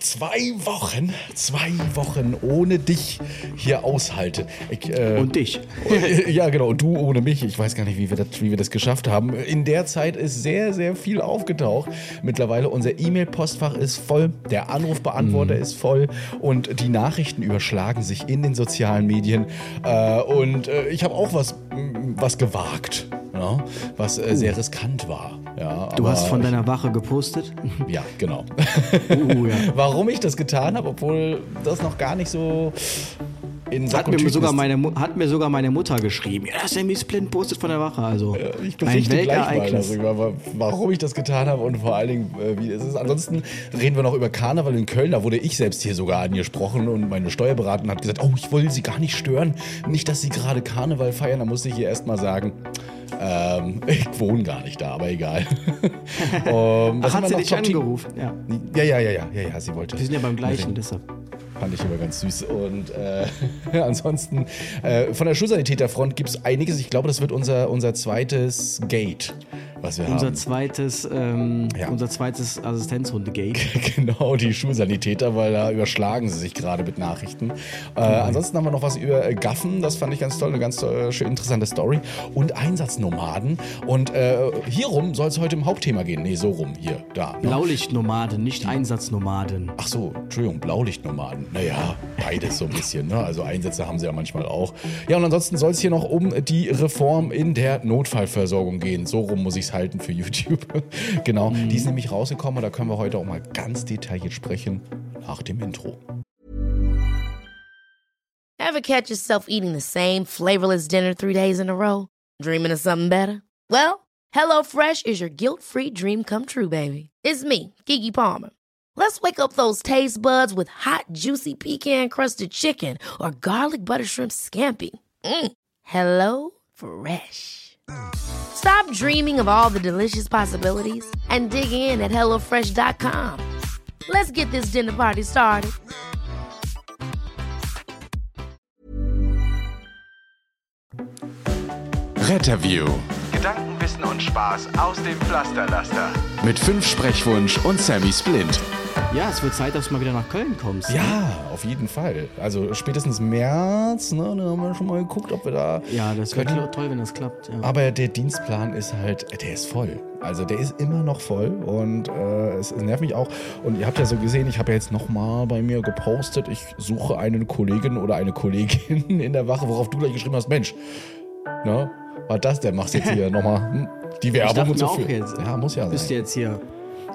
zwei Wochen ohne dich hier aushalte. Und dich. Ja, genau. Und du ohne mich. Ich weiß gar nicht, wie wir das geschafft haben. In der Zeit ist sehr, sehr viel aufgetaucht mittlerweile. Unser E-Mail-Postfach ist voll, der Anrufbeantworter ist voll und die Nachrichten überschlagen sich in den sozialen Medien. Und ich habe auch was gewagt, ja? Was sehr riskant war. Ja, du hast von deiner Wache gepostet? Ja, genau. Ja. Warum ich das getan habe, obwohl das noch gar nicht so in Sack und Tüten ist. Hat mir sogar meine Mutter geschrieben, ja, dass der Miesplint postet von der Wache. Also, ich berichte gleich mal darüber, warum ich das getan habe und vor allen Dingen, wie es ist. Ansonsten reden wir noch über Karneval in Köln. Da wurde ich selbst hier sogar angesprochen und meine Steuerberaterin hat gesagt, oh, ich will sie gar nicht stören. Nicht, dass sie gerade Karneval feiern. Da musste ich ihr erst mal sagen, ich wohne gar nicht da, aber egal. Ach, hat sie dich angerufen? Ja, sie wollte. Wir sind ja beim Gleichen, deshalb. Fand ich immer ganz süß. Und ansonsten, von der Schulsanitäterfront gibt es einiges. Ich glaube, das wird unser zweites Gate, was wir haben. Unser zweites Assistenzhunde-Gate. Genau, die Schulsanitäter, weil da überschlagen sie sich gerade mit Nachrichten. Ansonsten haben wir noch was über Gaffen. Das fand ich ganz toll, eine ganz schön interessante Story. Und Einsatznomaden. Und hierum soll es heute im Hauptthema gehen. Nee, so rum, hier, da. Ne? Blaulichtnomaden, nicht Einsatznomaden. Ach so, Entschuldigung, Blaulichtnomaden. Naja, beides so ein bisschen. Ne? Also Einsätze haben sie ja manchmal auch. Ja, und ansonsten soll es hier noch um die Reform in der Notfallversorgung gehen. So rum muss ich halten für YouTube. Genau, die ist nämlich rausgekommen und da können wir heute auch mal ganz detailliert sprechen nach dem Intro. Ever catch yourself eating the same flavorless dinner 3 days in a row? Dreaming of something better? Well, HelloFresh is your guilt-free dream come true, baby. It's me, Keke Palmer. Let's wake up those taste buds with hot, juicy pecan-crusted chicken or garlic butter shrimp scampi. HelloFresh. Stop dreaming of all the delicious possibilities and dig in at HelloFresh.com. Let's get this dinner party started. Retterview. Gedanken, Wissen und Spaß aus dem Pflasterlaster. Mit 5 Sprechwunsch und Sammy Splint. Ja, es wird Zeit, dass du mal wieder nach Köln kommst. Ja, ne? Auf jeden Fall. Also spätestens März, ne? Da haben wir schon mal geguckt, ob wir da... Ja, das wäre toll, wenn das klappt. Ja. Aber der Dienstplan ist halt, der ist voll. Also der ist immer noch voll und es nervt mich auch. Und ihr habt ja so gesehen, ich habe ja jetzt nochmal bei mir gepostet, ich suche eine Kollegin oder eine Kollegin in der Wache, worauf du gleich geschrieben hast, Mensch, ne? Was das denn? Machst jetzt hier nochmal die Werbung und so viel. Jetzt, ja, muss ja sein. Bist du jetzt hier...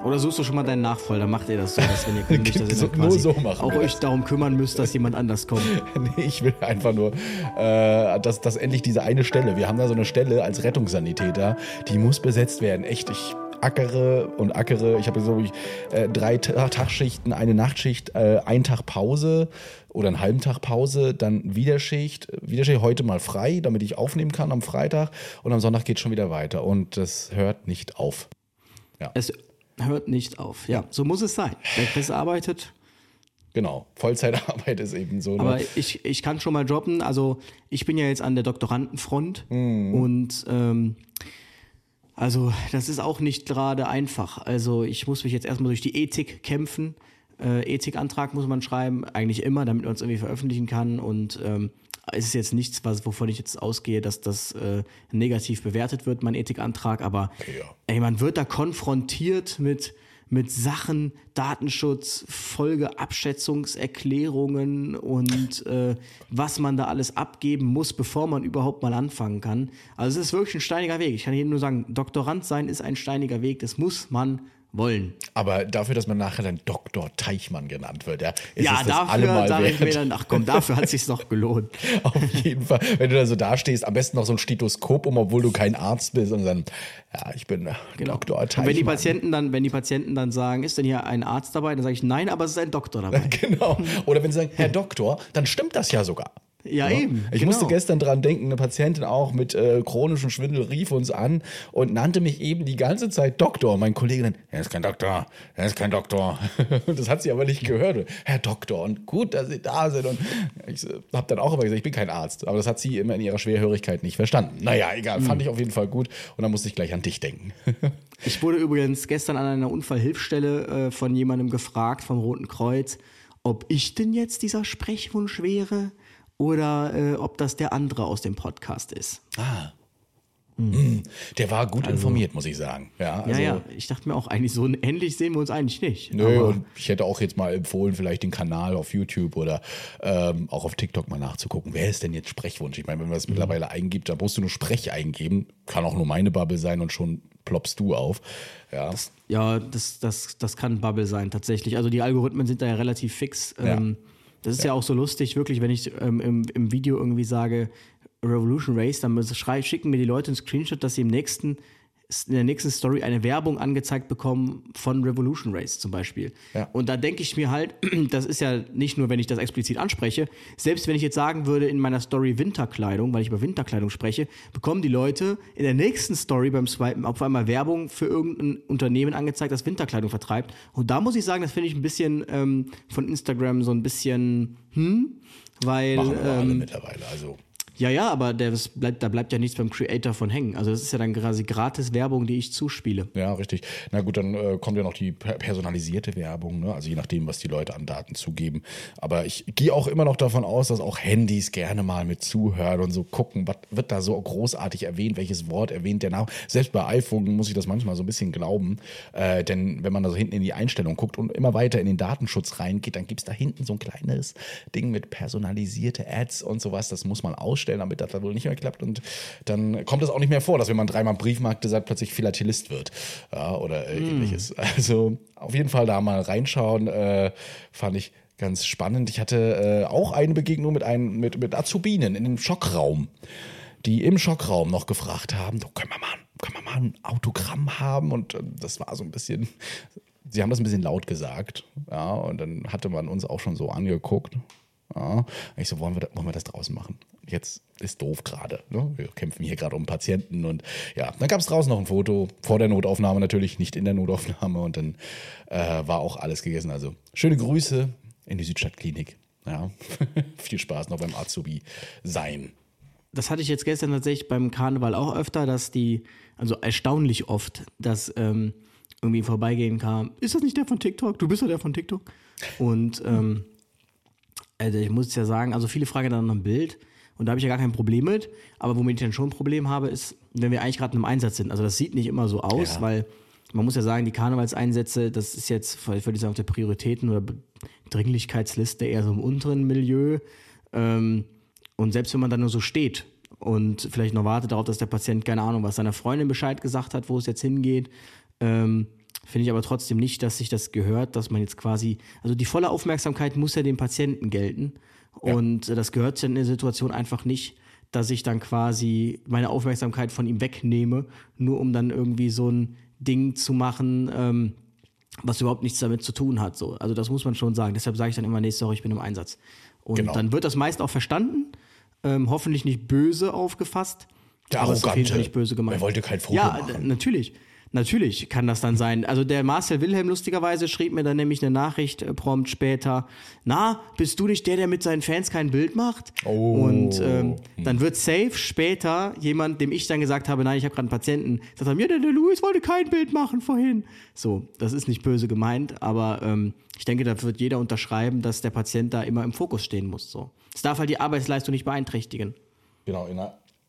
Oder suchst du schon mal deinen Nachfolger, macht ihr das so, dass wenn ihr kündigt, dass ihr nur so auch euch darum kümmern müsst, dass jemand anders kommt? Nee, ich will einfach nur, dass endlich diese eine Stelle, wir haben da so eine Stelle als Rettungssanitäter, die muss besetzt werden. Echt, ich ackere. Ich habe so 3 Tagschichten, eine Nachtschicht, einen Tag Pause oder einen halben Tag Pause, dann Wiederschicht heute mal frei, damit ich aufnehmen kann am Freitag und am Sonntag geht es schon wieder weiter und das hört nicht auf. Ja. Es hört nicht auf. Ja, so muss es sein. Wer fest arbeitet. Genau, Vollzeitarbeit ist eben so. Ne? Aber ich kann schon mal droppen. Also ich bin ja jetzt an der Doktorandenfront und also das ist auch nicht gerade einfach. Also ich muss mich jetzt erstmal durch die Ethik kämpfen. Ethikantrag muss man schreiben, eigentlich immer, damit man es irgendwie veröffentlichen kann und es ist jetzt nichts, wovon ich jetzt ausgehe, dass das negativ bewertet wird, mein Ethikantrag, aber ey, man wird da konfrontiert mit Sachen, Datenschutz, Folgeabschätzungserklärungen und was man da alles abgeben muss, bevor man überhaupt mal anfangen kann. Also es ist wirklich ein steiniger Weg. Ich kann jedem nur sagen, Doktorand sein ist ein steiniger Weg, das muss man wollen. Aber dafür, dass man nachher dann Dr. Teichmann genannt wird, ja, ist das allemal sage ich mir dann, ach komm, dafür hat es sich noch gelohnt. Auf jeden Fall, wenn du da so dastehst, am besten noch so ein Stethoskop um, obwohl du kein Arzt bist und dann, ja, ich bin Dr. Teichmann. Und wenn die Patienten dann sagen, ist denn hier ein Arzt dabei, dann sage ich, nein, aber es ist ein Doktor dabei. Genau. Oder wenn sie sagen, Herr Doktor, dann stimmt das ja sogar. Ja, ja, eben. Ich musste gestern dran denken, eine Patientin auch mit chronischem Schwindel rief uns an und nannte mich eben die ganze Zeit Doktor. Mein Kollege dann, er ist kein Doktor, er ist kein Doktor. Das hat sie aber nicht gehört. Herr Doktor, und gut, dass Sie da sind. Und ich habe dann auch immer gesagt, ich bin kein Arzt. Aber das hat sie immer in ihrer Schwerhörigkeit nicht verstanden. Naja, egal, fand ich auf jeden Fall gut. Und dann musste ich gleich an dich denken. Ich wurde übrigens gestern an einer Unfallhilfsstelle von jemandem gefragt, vom Roten Kreuz, ob ich denn jetzt dieser Sprechwunsch wäre? Oder ob das der andere aus dem Podcast ist. Ah. Mhm. Der war gut informiert, muss ich sagen. Ja, also ja, ich dachte mir auch, eigentlich so ähnlich sehen wir uns eigentlich nicht. Nö, aber und ich hätte auch jetzt mal empfohlen, vielleicht den Kanal auf YouTube oder auch auf TikTok mal nachzugucken. Wer ist denn jetzt Sprechwunsch? Ich meine, wenn man das mittlerweile eingibt, da musst du nur Sprech eingeben. Kann auch nur meine Bubble sein und schon ploppst du auf. Ja, das kann Bubble sein, tatsächlich. Also die Algorithmen sind da ja relativ fix. Das ist ja auch so lustig, wirklich, wenn ich im Video irgendwie sage, Revolution Race, dann schicken mir die Leute einen Screenshot, dass sie in der nächsten Story eine Werbung angezeigt bekommen von Revolution Race zum Beispiel. Ja. Und da denke ich mir halt, das ist ja nicht nur, wenn ich das explizit anspreche, selbst wenn ich jetzt sagen würde, in meiner Story Winterkleidung, weil ich über Winterkleidung spreche, bekommen die Leute in der nächsten Story beim Swipen auf einmal Werbung für irgendein Unternehmen angezeigt, das Winterkleidung vertreibt. Und da muss ich sagen, das finde ich ein bisschen von Instagram so ein bisschen, weil... Machen wir alle mittlerweile, also... Ja, aber da bleibt ja nichts beim Creator von hängen. Also das ist ja dann quasi gratis Werbung, die ich zuspiele. Ja, richtig. Na gut, dann kommt ja noch die personalisierte Werbung, ne? Also je nachdem, was die Leute an Daten zugeben. Aber ich gehe auch immer noch davon aus, dass auch Handys gerne mal mit zuhören und so gucken, was wird da so großartig erwähnt, welches Wort erwähnt der Name. Selbst bei iPhone muss ich das manchmal so ein bisschen glauben. Denn wenn man da so hinten in die Einstellung guckt und immer weiter in den Datenschutz reingeht, dann gibt es da hinten so ein kleines Ding mit personalisierte Ads und sowas. Das muss man ausstellen, damit das da wohl nicht mehr klappt, und dann kommt es auch nicht mehr vor, dass wenn man dreimal Briefmarke sagt, plötzlich Philatelist wird, ja, oder ähnliches. Also auf jeden Fall da mal reinschauen, fand ich ganz spannend. Ich hatte auch eine Begegnung mit Azubinen in dem Schockraum, die im Schockraum noch gefragt haben, so, können wir mal ein Autogramm haben, und das war so ein bisschen... Sie haben das ein bisschen laut gesagt, ja, und dann hatte man uns auch schon so angeguckt. Ja. Ich so, wollen wir das draußen machen? Jetzt ist doof gerade. Ne? Wir kämpfen hier gerade um Patienten, und ja, dann gab es draußen noch ein Foto, vor der Notaufnahme natürlich, nicht in der Notaufnahme, und dann war auch alles gegessen. Also schöne Grüße in die Südstadtklinik. Ja. Viel Spaß noch beim Azubi sein. Das hatte ich jetzt gestern tatsächlich beim Karneval auch öfter, also erstaunlich oft, dass irgendwie vorbeigehen kam, ist das nicht der von TikTok? Du bist ja der von TikTok. Und also ich muss es ja sagen, also viele fragen dann nach einem Bild, und da habe ich ja gar kein Problem mit, aber womit ich dann schon ein Problem habe, ist, wenn wir eigentlich gerade in einem Einsatz sind. Also das sieht nicht immer so aus, weil man muss ja sagen, die Karnevalseinsätze, das ist jetzt, ich würde sagen, auf der Prioritäten- oder Dringlichkeitsliste eher so im unteren Milieu. Und selbst wenn man dann nur so steht und vielleicht noch wartet darauf, dass der Patient, keine Ahnung, was seiner Freundin Bescheid gesagt hat, wo es jetzt hingeht, finde ich aber trotzdem nicht, dass sich das gehört, dass man jetzt quasi, also die volle Aufmerksamkeit muss ja dem Patienten gelten, und das gehört ja in der Situation einfach nicht, dass ich dann quasi meine Aufmerksamkeit von ihm wegnehme, nur um dann irgendwie so ein Ding zu machen, was überhaupt nichts damit zu tun hat. So. Also das muss man schon sagen. Deshalb sage ich dann immer, nee, sorry, ich bin im Einsatz. Und dann wird das meist auch verstanden, hoffentlich nicht böse aufgefasst. Der Arrogante, nicht böse gemeint. Er wollte kein Foto machen. Ja, natürlich. Natürlich kann das dann sein. Also der Marcel Wilhelm lustigerweise schrieb mir dann nämlich eine Nachricht prompt später. Na, bist du nicht der, der mit seinen Fans kein Bild macht? Oh. Und dann wird safe später jemand, dem ich dann gesagt habe, nein, ich habe gerade einen Patienten, sagt er mir, der Luis wollte kein Bild machen vorhin. So, das ist nicht böse gemeint, aber ich denke, da wird jeder unterschreiben, dass der Patient da immer im Fokus stehen muss. So, es darf halt die Arbeitsleistung nicht beeinträchtigen. Genau,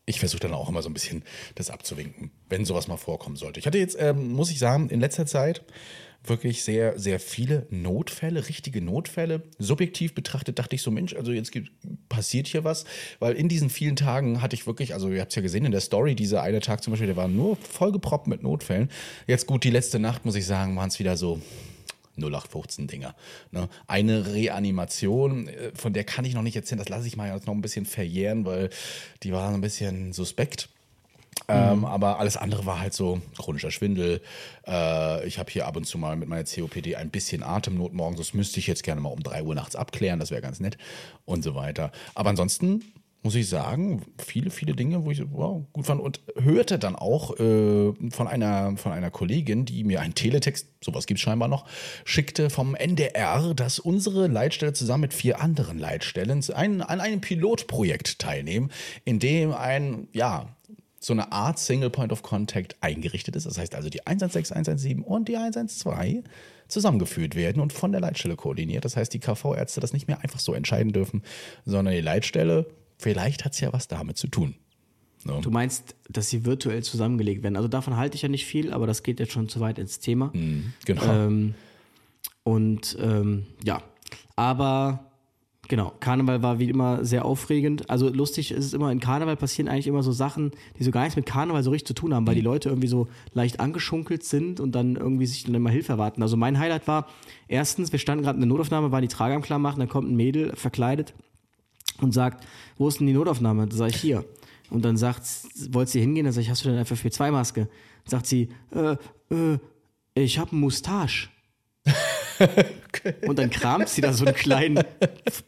ich versuche dann auch immer so ein bisschen das abzuwinken, wenn sowas mal vorkommen sollte. Ich hatte jetzt, muss ich sagen, in letzter Zeit wirklich sehr, sehr viele Notfälle, richtige Notfälle. Subjektiv betrachtet dachte ich so, Mensch, also jetzt passiert hier was. Weil in diesen vielen Tagen hatte ich wirklich, also ihr habt es ja gesehen in der Story, dieser eine Tag zum Beispiel, der war nur vollgeproppt mit Notfällen. Jetzt gut, die letzte Nacht, muss ich sagen, waren es wieder so 0815 Dinger. Ne? Eine Reanimation, von der kann ich noch nicht erzählen, das lasse ich mal jetzt noch ein bisschen verjähren, weil die war so ein bisschen suspekt. Aber alles andere war halt so chronischer Schwindel. Ich habe hier ab und zu mal mit meiner COPD ein bisschen Atemnot morgens. Das müsste ich jetzt gerne mal um 3 Uhr nachts abklären. Das wäre ganz nett und so weiter. Aber ansonsten muss ich sagen, viele, viele Dinge, wo ich wow, gut fand. Und hörte dann auch von einer Kollegin, die mir einen Teletext, sowas gibt es scheinbar noch, schickte vom NDR, dass unsere Leitstelle zusammen mit 4 anderen Leitstellen an einem Pilotprojekt teilnehmen, in dem so eine Art Single Point of Contact eingerichtet ist. Das heißt also, die 116, 117 und die 112 zusammengeführt werden und von der Leitstelle koordiniert. Das heißt, die KV-Ärzte das nicht mehr einfach so entscheiden dürfen, sondern die Leitstelle, vielleicht hat es ja was damit zu tun. No. Du meinst, dass sie virtuell zusammengelegt werden. Also davon halte ich ja nicht viel, aber das geht jetzt schon zu weit ins Thema. Genau. Aber genau, Karneval war wie immer sehr aufregend. Also lustig ist es immer, in Karneval passieren eigentlich immer so Sachen, die so gar nichts mit Karneval so richtig zu tun haben, weil die Leute irgendwie so leicht angeschunkelt sind und dann irgendwie sich dann immer Hilfe erwarten. Also mein Highlight war, erstens, wir standen gerade in der Notaufnahme, waren die Trage am Klarmachen, dann kommt ein Mädel verkleidet und sagt, wo ist denn die Notaufnahme? Da sage ich, hier. Und dann wollte sie hingehen, dann sage ich, hast du denn eine FFP2-Maske? Dann sagt sie, ich habe einen Mustache. Okay. Und dann kramt sie da so einen kleinen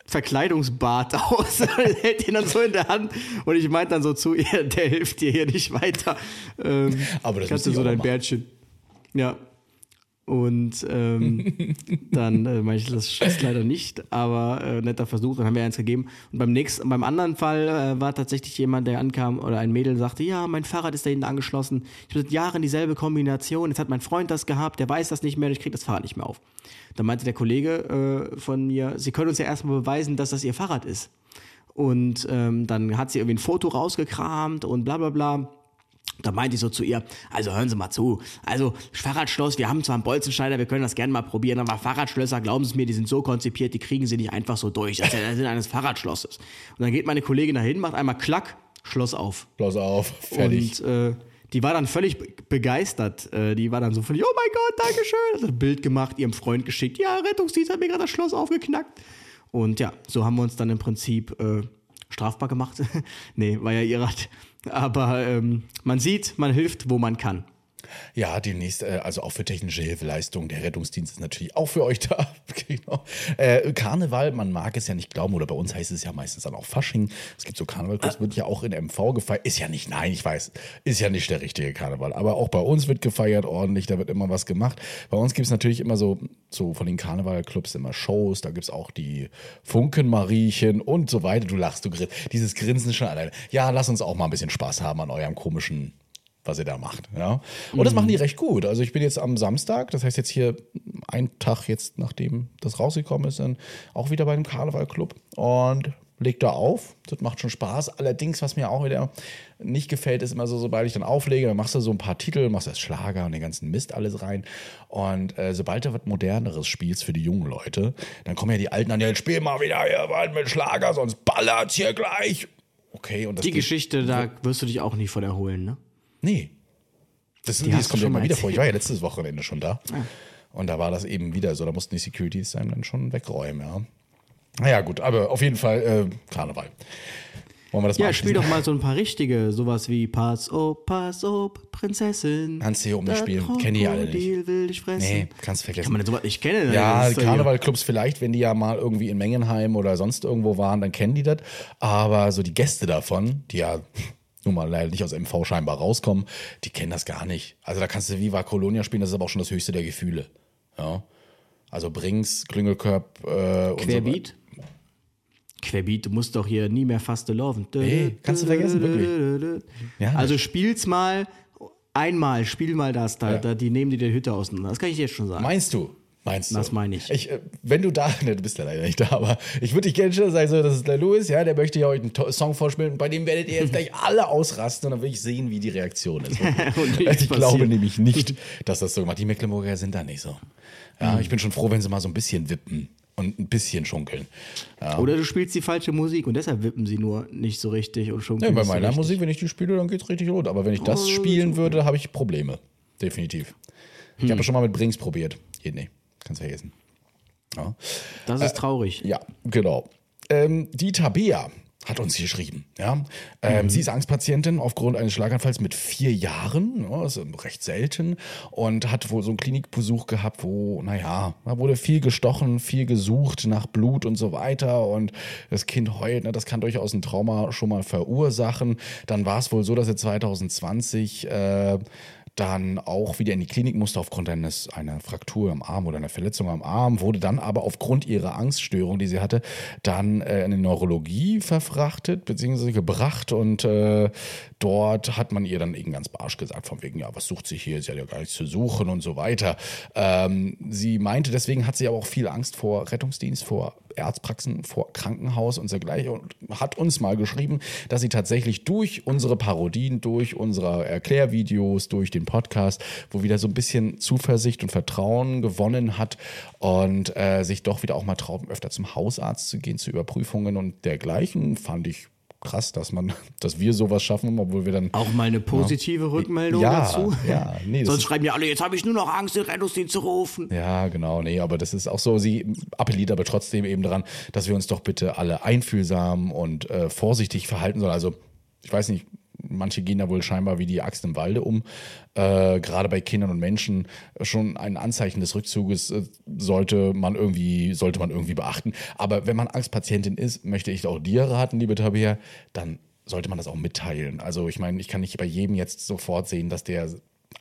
Verkleidungsbart aus und hält ihn dann so in der Hand. Und ich meinte dann so zu ihr, der hilft dir hier nicht weiter. Aber das kannst du so dein Bärtchen. Ja. Und dann meine ich, das ist leider nicht, aber netter Versuch, dann haben wir eins gegeben. Und beim anderen Fall war tatsächlich jemand, der ankam oder ein Mädel sagte, ja, mein Fahrrad ist da hinten angeschlossen. Ich bin seit Jahren dieselbe Kombination, jetzt hat mein Freund das gehabt, der weiß das nicht mehr und ich kriege das Fahrrad nicht mehr auf. Dann meinte der Kollege von mir, sie können uns ja erstmal beweisen, dass das ihr Fahrrad ist. Und dann hat sie irgendwie ein Foto rausgekramt und bla bla bla. Da meinte ich so zu ihr, also hören Sie mal zu, also Fahrradschloss, wir haben zwar einen Bolzenschneider, wir können das gerne mal probieren, aber Fahrradschlösser, glauben Sie mir, die sind so konzipiert, die kriegen Sie nicht einfach so durch, das ist ja der Sinn eines Fahrradschlosses. Und dann geht meine Kollegin dahin, macht einmal klack, Schloss auf. Schloss auf, fertig. Und die war dann völlig begeistert, die war dann so völlig, oh mein Gott, Dankeschön, hat ein Bild gemacht, ihrem Freund geschickt, ja, Rettungsdienst hat mir gerade das Schloss aufgeknackt. Und ja, so haben wir uns dann im Prinzip strafbar gemacht. Nee, war ja ihr Rat. Aber man sieht, man hilft, wo man kann. Ja, demnächst, also auch für technische Hilfeleistungen. Der Rettungsdienst ist natürlich auch für euch da. Genau. Karneval, man mag es ja nicht glauben, oder bei uns heißt es ja meistens dann auch Fasching. Es gibt so Karneval, das wird ja auch in MV gefeiert. Ist ja nicht, nein, ich weiß, ist ja nicht der richtige Karneval. Aber auch bei uns wird gefeiert ordentlich, da wird immer was gemacht. Bei uns gibt es natürlich immer so von den Karnevalclubs immer Shows, da gibt es auch die Funkenmariechen und so weiter. Du lachst, du grinst. Dieses Grinsen schon alleine. Ja, lass uns auch mal ein bisschen Spaß haben an eurem komischen, was ihr da macht. Ja. Und das machen die recht gut. Also ich bin jetzt am Samstag, das heißt jetzt hier einen Tag jetzt, nachdem das rausgekommen ist, dann auch wieder bei dem Karnevalclub und leg da auf. Das macht schon Spaß. Allerdings, was mir auch wieder nicht gefällt, ist immer so, sobald ich dann auflege, dann machst du so ein paar Titel, machst das Schlager und den ganzen Mist alles rein. Und sobald du was Moderneres spielst für die jungen Leute, dann kommen ja die Alten an, ja, jetzt spiel mal wieder hier was mit Schlager, sonst ballert's hier gleich. Okay, und das die Geschichte, da wirst du dich auch nie von erholen, ne? Nee, das kommt ja immer wieder vor. Ich war ja letztes Wochenende schon da. Ah. Und da war das eben wieder so. Da mussten die Securities einem dann schon wegräumen. Ja. Naja, gut, aber auf jeden Fall Karneval. Wollen wir das mal abschließen? Ja, spiel doch mal so ein paar richtige. Sowas wie pass ob, Prinzessin. Kannst du hier umspielen. Kenne ich alle nicht. Will dich fressen. Nee, kannst vergessen. Kann man sowas, ich kenne ja, Karnevalclubs vielleicht, wenn die ja mal irgendwie in Mengenheim oder sonst irgendwo waren, dann kennen die das. Aber so die Gäste davon, die ja nun mal leider nicht aus MV scheinbar rauskommen, die kennen das gar nicht. Also da kannst du Viva Colonia spielen, das ist aber auch schon das höchste der Gefühle. Ja? Also Brings, Klüngelkörb Querbeat? Und so. Querbeat, du musst doch hier nie mehr fast loven. Nee, kannst du vergessen, wirklich. Ja, also spiel's mal einmal, spiel mal das da, ja. Die nehmen dir die Hütte auseinander. Das kann ich jetzt schon sagen. Meinst du? Das meine ich. Wenn du da, ne, du bist ja leider nicht da, aber ich würde dich gerne schon sagen, so, das ist der Louis, ja, der möchte ja euch einen Song vorspielen, bei dem werdet ihr jetzt gleich alle ausrasten und dann will ich sehen, wie die Reaktion ist. Und ich glaube nämlich nicht, dass das so gemacht. Die Mecklenburger sind da nicht so. Ja, Ich bin schon froh, wenn sie mal so ein bisschen wippen und ein bisschen schunkeln. Ja. Oder du spielst die falsche Musik und deshalb wippen sie nur nicht so richtig und schunkeln. Ja, bei meiner Musik, wenn ich die spiele, dann geht's richtig rot. Aber wenn ich das spielen würde, habe ich Probleme. Definitiv. Ich habe schon mal mit Brings probiert. Geht nicht. Kannst vergessen. Ja. Das ist traurig. Ja, genau. Die Tabea hat uns geschrieben. Ja? Sie ist Angstpatientin aufgrund eines Schlaganfalls mit 4 Jahren, ja, ist recht selten, und hat wohl so einen Klinikbesuch gehabt, wo, naja, da wurde viel gestochen, viel gesucht nach Blut und so weiter, und das Kind heult, ne, das kann durchaus ein Trauma schon mal verursachen. Dann war es wohl so, dass er 2020 dann auch wieder in die Klinik musste aufgrund einer Fraktur am Arm oder einer Verletzung am Arm, wurde dann aber aufgrund ihrer Angststörung, die sie hatte, dann in die Neurologie verfrachtet bzw. gebracht, und dort hat man ihr dann eben ganz barsch gesagt, von wegen, ja, was sucht sie hier, sie hat ja gar nichts zu suchen und so weiter. Sie meinte, deswegen hat sie aber auch viel Angst vor Rettungsdienst, vor Arztpraxen, vor Krankenhaus und dergleichen, und hat uns mal geschrieben, dass sie tatsächlich durch unsere Parodien, durch unsere Erklärvideos, durch den Podcast, wo wieder so ein bisschen Zuversicht und Vertrauen gewonnen hat und sich doch wieder auch mal traut, öfter zum Hausarzt zu gehen, zu Überprüfungen und dergleichen. Fand ich krass, dass wir sowas schaffen, obwohl wir dann... Auch mal eine positive Rückmeldung dazu. Ja, nee, sonst schreiben ja alle, jetzt habe ich nur noch Angst, den Rettungsdienst zu rufen. Ja, genau, nee, aber das ist auch so, sie appelliert aber trotzdem eben daran, dass wir uns doch bitte alle einfühlsam und vorsichtig verhalten sollen. Also, ich weiß nicht, manche gehen da wohl scheinbar wie die Axt im Walde um. Gerade bei Kindern und Menschen schon ein Anzeichen des Rückzuges sollte man irgendwie beachten. Aber wenn man Angstpatientin ist, möchte ich auch dir raten, liebe Tabea, dann sollte man das auch mitteilen. Also ich meine, ich kann nicht bei jedem jetzt sofort sehen, dass der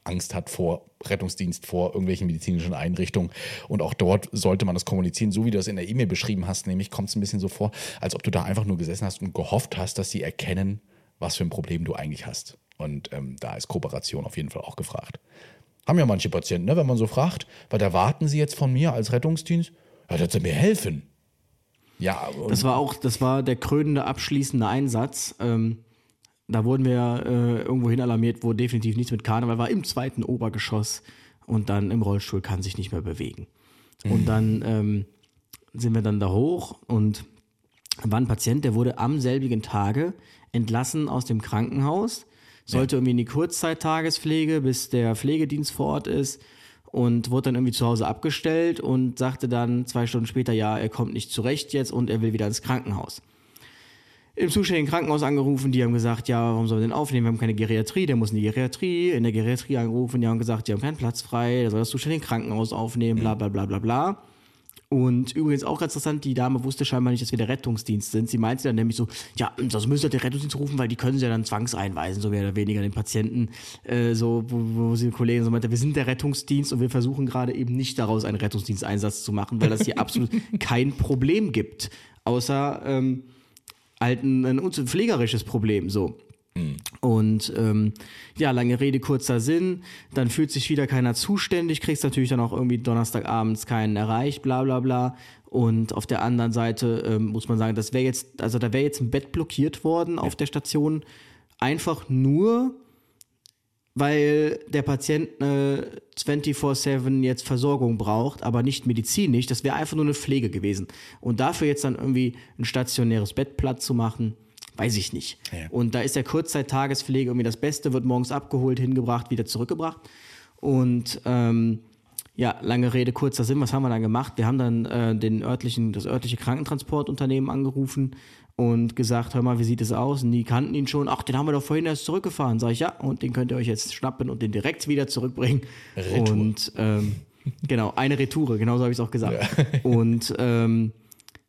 Angst hat vor Rettungsdienst, vor irgendwelchen medizinischen Einrichtungen. Und auch dort sollte man das kommunizieren, so wie du das in der E-Mail beschrieben hast. Nämlich kommt es ein bisschen so vor, als ob du da einfach nur gesessen hast und gehofft hast, dass sie erkennen, was für ein Problem du eigentlich hast. Und da ist Kooperation auf jeden Fall auch gefragt. Haben ja manche Patienten, ne, wenn man so fragt, was erwarten sie jetzt von mir als Rettungsdienst? Ja, dass sie mir helfen. Ja. Das war der krönende, abschließende Einsatz. Da wurden wir irgendwo hin alarmiert, wo definitiv nichts mit Karneval war, im 2. Obergeschoss und dann im Rollstuhl, kann sich nicht mehr bewegen. Und dann sind wir dann da hoch und war ein Patient, der wurde am selbigen Tage entlassen aus dem Krankenhaus, sollte irgendwie in die Kurzzeittagespflege, bis der Pflegedienst vor Ort ist, und wurde dann irgendwie zu Hause abgestellt und sagte dann 2 Stunden später, ja, er kommt nicht zurecht jetzt und er will wieder ins Krankenhaus. Im zuständigen Krankenhaus angerufen, die haben gesagt, ja, warum sollen wir den aufnehmen, wir haben keine Geriatrie, der muss in die Geriatrie, in der Geriatrie angerufen, die haben gesagt, die haben keinen Platz frei, der soll das zuständige Krankenhaus aufnehmen, bla bla bla bla bla. Und übrigens auch ganz interessant, die Dame wusste scheinbar nicht, dass wir der Rettungsdienst sind. Sie meinte dann nämlich so, ja, das müssen wir den Rettungsdienst rufen, weil die können sie ja dann zwangseinweisen, so mehr oder weniger den Patienten. So, wo sie den Kollegen so meinte, wir sind der Rettungsdienst und wir versuchen gerade eben nicht daraus einen Rettungsdiensteinsatz zu machen, weil das hier absolut kein Problem gibt, außer halt ein pflegerisches Problem, so. Und ja, lange Rede, kurzer Sinn, dann fühlt sich wieder keiner zuständig, kriegst natürlich dann auch irgendwie donnerstagabends keinen erreicht, bla bla bla. Und auf der anderen Seite muss man sagen, das wäre jetzt, also da wäre jetzt ein Bett blockiert worden auf der Station, einfach nur, weil der Patient 24/7 jetzt Versorgung braucht, aber nicht medizinisch, das wäre einfach nur eine Pflege gewesen. Und dafür jetzt dann irgendwie ein stationäres Bett platt zu machen, weiß ich nicht. Ja. Und da ist der Kurzzeittagespflege irgendwie das Beste, wird morgens abgeholt, hingebracht, wieder zurückgebracht. Und ja, lange Rede, kurzer Sinn, was haben wir dann gemacht? Wir haben dann das örtliche Krankentransportunternehmen angerufen und gesagt, hör mal, wie sieht es aus? Und die kannten ihn schon. Ach, den haben wir doch vorhin erst zurückgefahren. Sag ich, ja, und den könnt ihr euch jetzt schnappen und den direkt wieder zurückbringen. Retour. Und genau, eine Retoure, genau so habe ich es auch gesagt. Ja. Und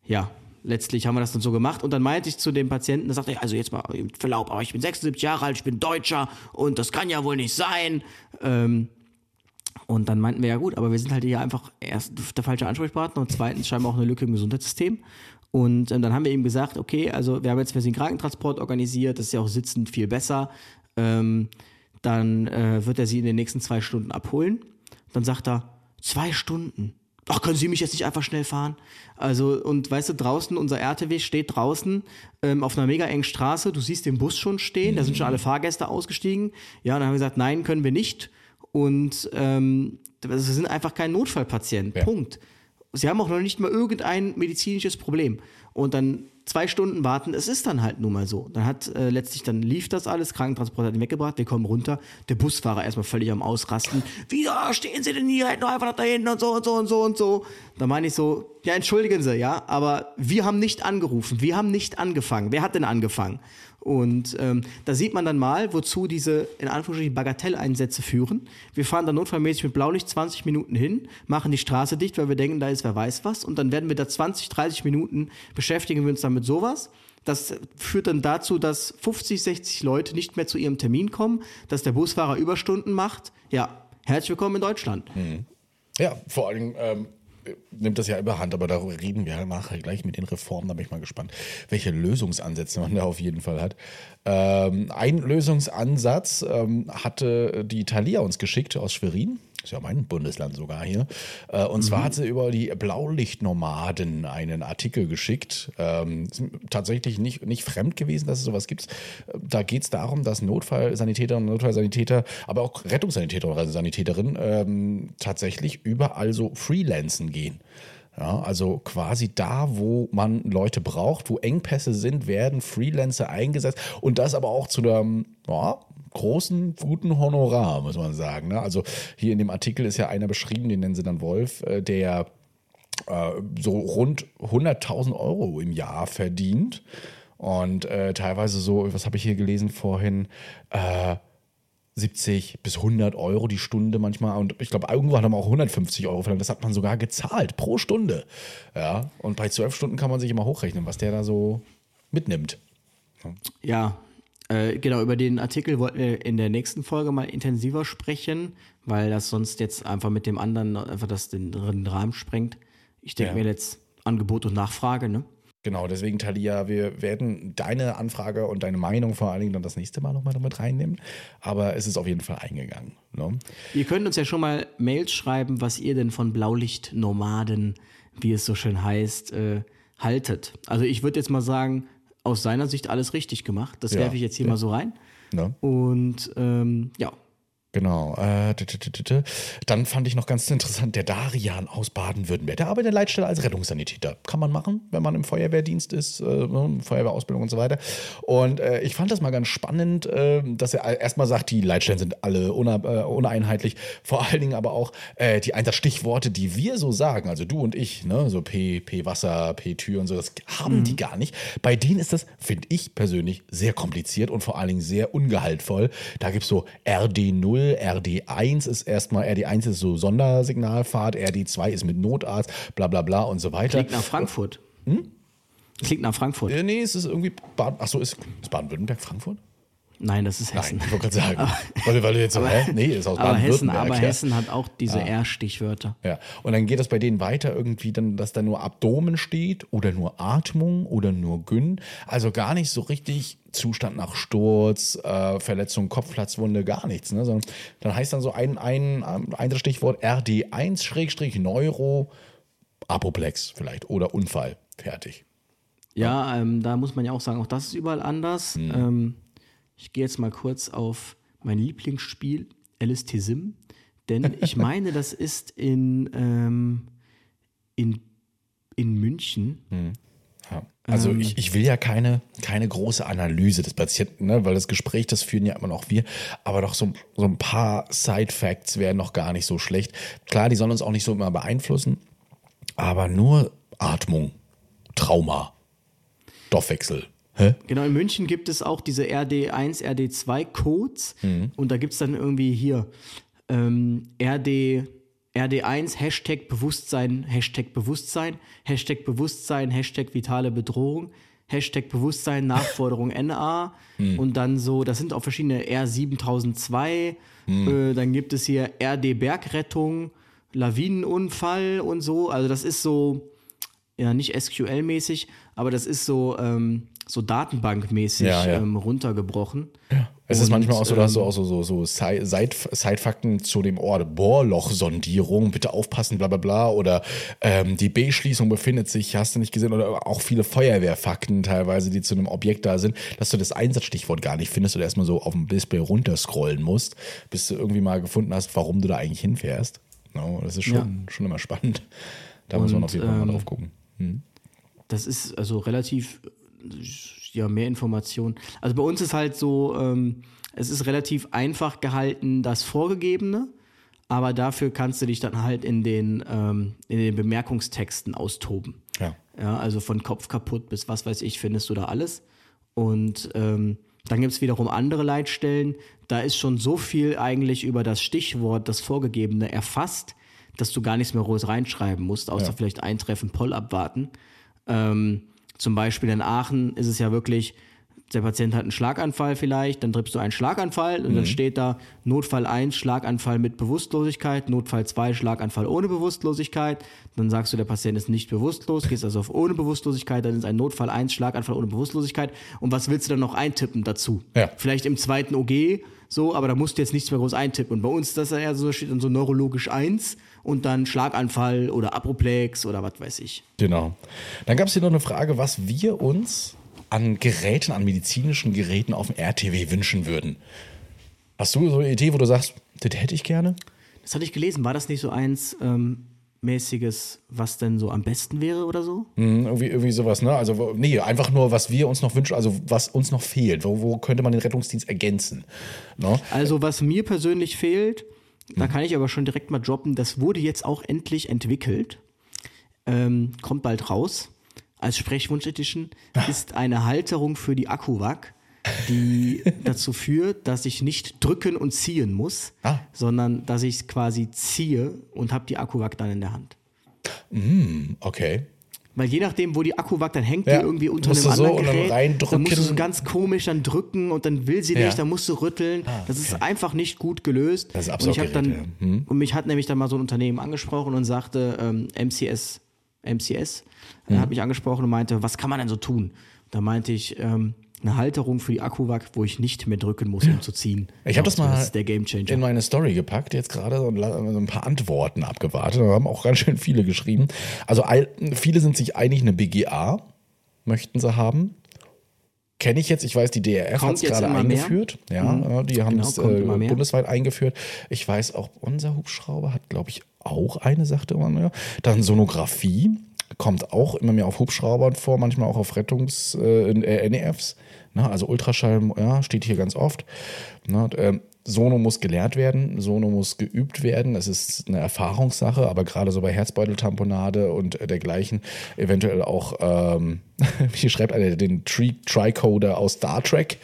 ja, letztlich haben wir das dann so gemacht und dann meinte ich zu dem Patienten, da sagte ich, also jetzt mal mit Verlaub, aber ich bin 76 Jahre alt, ich bin Deutscher und das kann ja wohl nicht sein. Und dann meinten wir, ja gut, aber wir sind halt hier einfach erst der falsche Ansprechpartner und zweitens scheinbar auch eine Lücke im Gesundheitssystem. Und dann haben wir eben gesagt, okay, also wir haben jetzt für Sie einen Krankentransport organisiert, das ist ja auch sitzend viel besser. Dann wird er Sie in den nächsten 2 Stunden abholen. Dann sagt er, 2 Stunden? Ach, können Sie mich jetzt nicht einfach schnell fahren? Also, und weißt du, draußen, unser RTW steht draußen auf einer mega engen Straße. Du siehst den Bus schon stehen, da sind schon alle Fahrgäste ausgestiegen. Ja, und dann haben wir gesagt, nein, können wir nicht. Und wir sind einfach kein Notfallpatient, Punkt. Sie haben auch noch nicht mal irgendein medizinisches Problem. und dann 2 Stunden warten, es ist dann halt nun mal so. Dann hat letztlich, dann lief das alles, Krankentransporter hat ihn weggebracht, wir kommen runter, der Busfahrer erstmal völlig am Ausrasten. Wieso stehen Sie denn hier, hätten doch einfach noch da hinten und so und so und so und so. Da meine ich so, ja entschuldigen Sie, ja, aber wir haben nicht angerufen, wir haben nicht angefangen. Wer hat denn angefangen? Und da sieht man dann mal, wozu diese, in Anführungsstrichen, Bagatelleinsätze führen. Wir fahren dann notfallmäßig mit Blaulicht 20 Minuten hin, machen die Straße dicht, weil wir denken, da ist wer weiß was. Und dann werden wir da 20, 30 Minuten, beschäftigen wir uns dann mit sowas. Das führt dann dazu, dass 50, 60 Leute nicht mehr zu ihrem Termin kommen, dass der Busfahrer Überstunden macht. Ja, herzlich willkommen in Deutschland. Mhm. Ja, vor allem nimmt das ja überhand, aber darüber reden wir nachher gleich mit den Reformen, da bin ich mal gespannt, welche Lösungsansätze man da auf jeden Fall hat. Ein Lösungsansatz hatte die Thalia uns geschickt aus Schwerin, ist ja mein Bundesland sogar hier, und zwar hat sie über die Blaulichtnomaden einen Artikel geschickt, ist tatsächlich nicht fremd gewesen, dass es sowas gibt. Da geht es darum, dass Notfallsanitäter und Notfallsanitäter, aber auch Rettungssanitäter oder Sanitäterinnen tatsächlich überall so freelancen gehen. Ja, also quasi da, wo man Leute braucht, wo Engpässe sind, werden Freelancer eingesetzt und das aber auch zu einem großen, guten Honorar, muss man sagen. Ne? Also hier in dem Artikel ist ja einer beschrieben, den nennen sie dann Wolf, der so rund 100.000 Euro im Jahr verdient und teilweise so, was habe ich hier gelesen vorhin, 70 bis 100 Euro die Stunde manchmal und ich glaube, irgendwann haben wir auch 150 Euro verlangt. Das hat man sogar gezahlt pro Stunde. Ja, und bei 12 Stunden kann man sich immer hochrechnen, was der da so mitnimmt. Ja, genau, über den Artikel wollten wir in der nächsten Folge mal intensiver sprechen, weil das sonst jetzt einfach mit dem anderen einfach das den Rahmen sprengt. Ich denke mir jetzt Angebot und Nachfrage, ne? Genau, deswegen Thalia, wir werden deine Anfrage und deine Meinung vor allen Dingen dann das nächste Mal nochmal damit reinnehmen, aber es ist auf jeden Fall eingegangen. Ne? Ihr könnt uns ja schon mal Mails schreiben, was ihr denn von Blaulichtnomaden, wie es so schön heißt, haltet. Also ich würde jetzt mal sagen, aus seiner Sicht alles richtig gemacht, das werfe ich jetzt hier mal so rein und ja. Genau. Dann fand ich noch ganz interessant, der Darian aus Baden-Württemberg, der arbeitet in der Leitstelle als Rettungssanitäter. Kann man machen, wenn man im Feuerwehrdienst ist, Feuerwehrausbildung und so weiter. Und ich fand das mal ganz spannend, dass er erstmal sagt, die Leitstellen sind alle uneinheitlich. Vor allen Dingen aber auch die Einsatzstichworte, die wir so sagen, also du und ich, ne, so P-Wasser, P-Tür und so, das haben die gar nicht. Bei denen ist das, finde ich persönlich, sehr kompliziert und vor allen Dingen sehr ungehaltvoll. Da gibt es so RD0, RD1 ist erstmal, RD1 ist so Sondersignalfahrt, RD2 ist mit Notarzt, bla bla bla und so weiter. Klingt nach Frankfurt. Hm? Klingt nach Frankfurt. Nee, es ist irgendwie ist Baden-Württemberg Frankfurt? Nein, das ist Hessen. Nein, ich wollte gerade sagen. weil du jetzt so, nee, ist aus Baden-Württemberg. Aber Hessen hat auch diese R-Stichwörter. Ja, und dann geht das bei denen weiter irgendwie, dann, dass da nur Abdomen steht oder nur Atmung oder nur Gyn. Also gar nicht so richtig Zustand nach Sturz, Verletzung, Kopfplatzwunde, gar nichts. Ne? Sondern dann heißt dann so ein Stichwort RD1-Neuro, Apoplex vielleicht oder Unfall. Fertig. Ja, da muss man ja auch sagen, auch das ist überall anders. Mhm. Ich gehe jetzt mal kurz auf mein Lieblingsspiel, LSTSim, denn ich meine, das ist in München. Mhm. Ja. Also ich will ja keine große Analyse des Patienten, ne? Weil das Gespräch, das führen ja immer noch wir, aber doch so ein paar Side-Facts wären noch gar nicht so schlecht. Klar, die sollen uns auch nicht so immer beeinflussen, aber nur Atmung, Trauma, Stoffwechsel. Hä? Genau, in München gibt es auch diese RD1, RD2-Codes und da gibt es dann irgendwie hier RD1, #Bewusstsein, #vitale Bedrohung, #Bewusstsein, Nachforderung NA und dann so, das sind auch verschiedene R7002, dann gibt es hier RD-Bergrettung, Lawinenunfall und so, also das ist so, ja nicht SQL-mäßig, aber das ist so, so datenbankmäßig runtergebrochen. Ja. Es ist manchmal auch so, dass du auch so Side-Fakten zu dem Ort, Bohrlochsondierung, bitte aufpassen, bla bla bla, oder die B-Schließung befindet sich, hast du nicht gesehen, oder auch viele Feuerwehrfakten teilweise, die zu einem Objekt da sind, dass du das Einsatzstichwort gar nicht findest oder erstmal so auf dem Display runterscrollen musst, bis du irgendwie mal gefunden hast, warum du da eigentlich hinfährst. No, das ist schon immer spannend. Da muss man auf jeden Fall mal drauf gucken. Das ist also relativ, ja, mehr Informationen. Also bei uns ist halt so, es ist relativ einfach gehalten, das Vorgegebene, aber dafür kannst du dich dann halt in den Bemerkungstexten austoben. Ja. Ja, also von Kopf kaputt bis was weiß ich, findest du da alles. Und dann gibt es wiederum andere Leitstellen. Da ist schon so viel eigentlich über das Stichwort, das Vorgegebene erfasst, dass du gar nichts mehr groß reinschreiben musst, außer vielleicht eintreffen, Poll abwarten. Zum Beispiel in Aachen ist es ja wirklich, der Patient hat einen Schlaganfall vielleicht, dann trippst du einen Schlaganfall und dann steht da Notfall 1, Schlaganfall mit Bewusstlosigkeit, Notfall 2, Schlaganfall ohne Bewusstlosigkeit. Dann sagst du, der Patient ist nicht bewusstlos, gehst also auf ohne Bewusstlosigkeit, dann ist ein Notfall 1, Schlaganfall ohne Bewusstlosigkeit. Und was willst du dann noch eintippen dazu? Ja. Vielleicht im zweiten OG, so, aber da musst du jetzt nichts mehr groß eintippen. Und bei uns das ja so, steht dann so neurologisch 1 und dann Schlaganfall oder Apoplex oder was weiß ich. Genau. Dann gab es hier noch eine Frage, was wir uns an Geräten, an medizinischen Geräten auf dem RTW wünschen würden. Hast du so eine Idee, wo du sagst, das hätte ich gerne? Das hatte ich gelesen. War das nicht so eins mäßiges, was denn so am besten wäre oder so? Irgendwie sowas, ne? Also, nee, einfach nur, was wir uns noch wünschen, also was uns noch fehlt. Wo könnte man den Rettungsdienst ergänzen? No? Also, was mir persönlich fehlt, da kann ich aber schon direkt mal droppen, das wurde jetzt auch endlich entwickelt. Kommt bald raus. Als Sprechwunsch-Edition ist eine Halterung für die Akku-Wack, die dazu führt, dass ich nicht drücken und ziehen muss, sondern dass ich es quasi ziehe und habe die Akku-Wack dann in der Hand. Okay. Weil je nachdem, wo die Akku-Wack, dann hängt die irgendwie unter einem anderen Gerät. Dann musst du so ganz komisch dann drücken und dann will sie nicht, dann musst du rütteln. Das ist einfach nicht gut gelöst. Das ist absolut Und mich hat nämlich dann mal so ein Unternehmen angesprochen und sagte, MCS, hat mich angesprochen und meinte, was kann man denn so tun? Da meinte ich, eine Halterung für die Akku-Wack, wo ich nicht mehr drücken muss, um zu ziehen. Ich habe das mal das ist der Gamechanger. In meine Story gepackt, jetzt gerade und ein paar Antworten abgewartet. Da haben auch ganz schön viele geschrieben. Also viele sind sich einig, eine BGA möchten sie haben. Kenne ich jetzt, ich weiß, die DRF hat es gerade eingeführt. Mehr. Ja, die haben es bundesweit eingeführt. Ich weiß auch, unser Hubschrauber hat, glaube ich, auch eine, sagte man. Ja. Dann Sonographie kommt auch immer mehr auf Hubschraubern vor, manchmal auch auf NEFs. Na, also Ultraschall steht hier ganz oft. Na, Sono muss gelehrt werden, Sono muss geübt werden. Es ist eine Erfahrungssache, aber gerade so bei Herzbeuteltamponade und dergleichen, eventuell auch, hier schreibt einer den Tricoder aus Star Trek.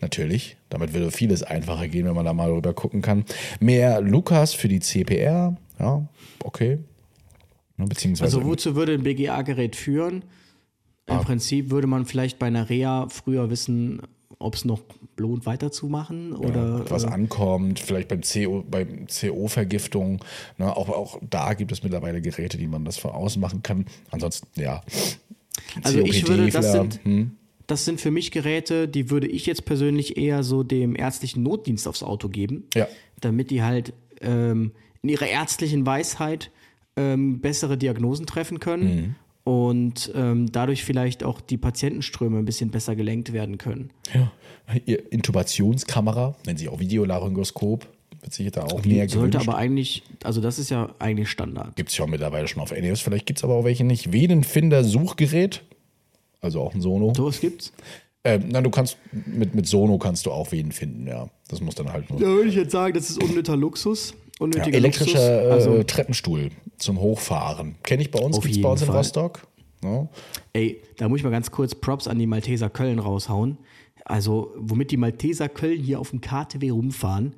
Natürlich, damit würde vieles einfacher gehen, wenn man da mal drüber gucken kann. Mehr Lukas für die CPR, ja, okay. Beziehungsweise also wozu würde ein BGA-Gerät führen? Im Prinzip würde man vielleicht bei einer Reha früher wissen, ob es noch lohnt, weiterzumachen oder was ankommt, vielleicht beim CO-Vergiftung. Ne? Auch da gibt es mittlerweile Geräte, die man das vorausmachen kann. Ansonsten, ja. Also ich würde, das sind für mich Geräte, die würde ich jetzt persönlich eher so dem ärztlichen Notdienst aufs Auto geben, damit die halt in ihrer ärztlichen Weisheit bessere Diagnosen treffen können. Und dadurch vielleicht auch die Patientenströme ein bisschen besser gelenkt werden können. Ja, Intubationskamera, nennen sie auch Videolaryngoskop, wird sich da auch mehr gewünscht. Sollte aber eigentlich, also das ist ja eigentlich Standard. Gibt es ja mittlerweile schon auf NEFs, vielleicht gibt es aber auch welche nicht. Venenfinder-Suchgerät, also auch ein Sono. So, was gibt's? Nein, du kannst, mit Sono kannst du auch Venen finden, ja. Das muss dann halt nur. Da würde ich jetzt sagen, das ist unnötiger Luxus. Elektrischer Treppenstuhl zum Hochfahren. Kenne ich bei uns, gibt es bei uns in Rostock. No? Ey, da muss ich mal ganz kurz Props an die Malteser Köln raushauen. Also, womit die Malteser Köln hier auf dem KTW rumfahren,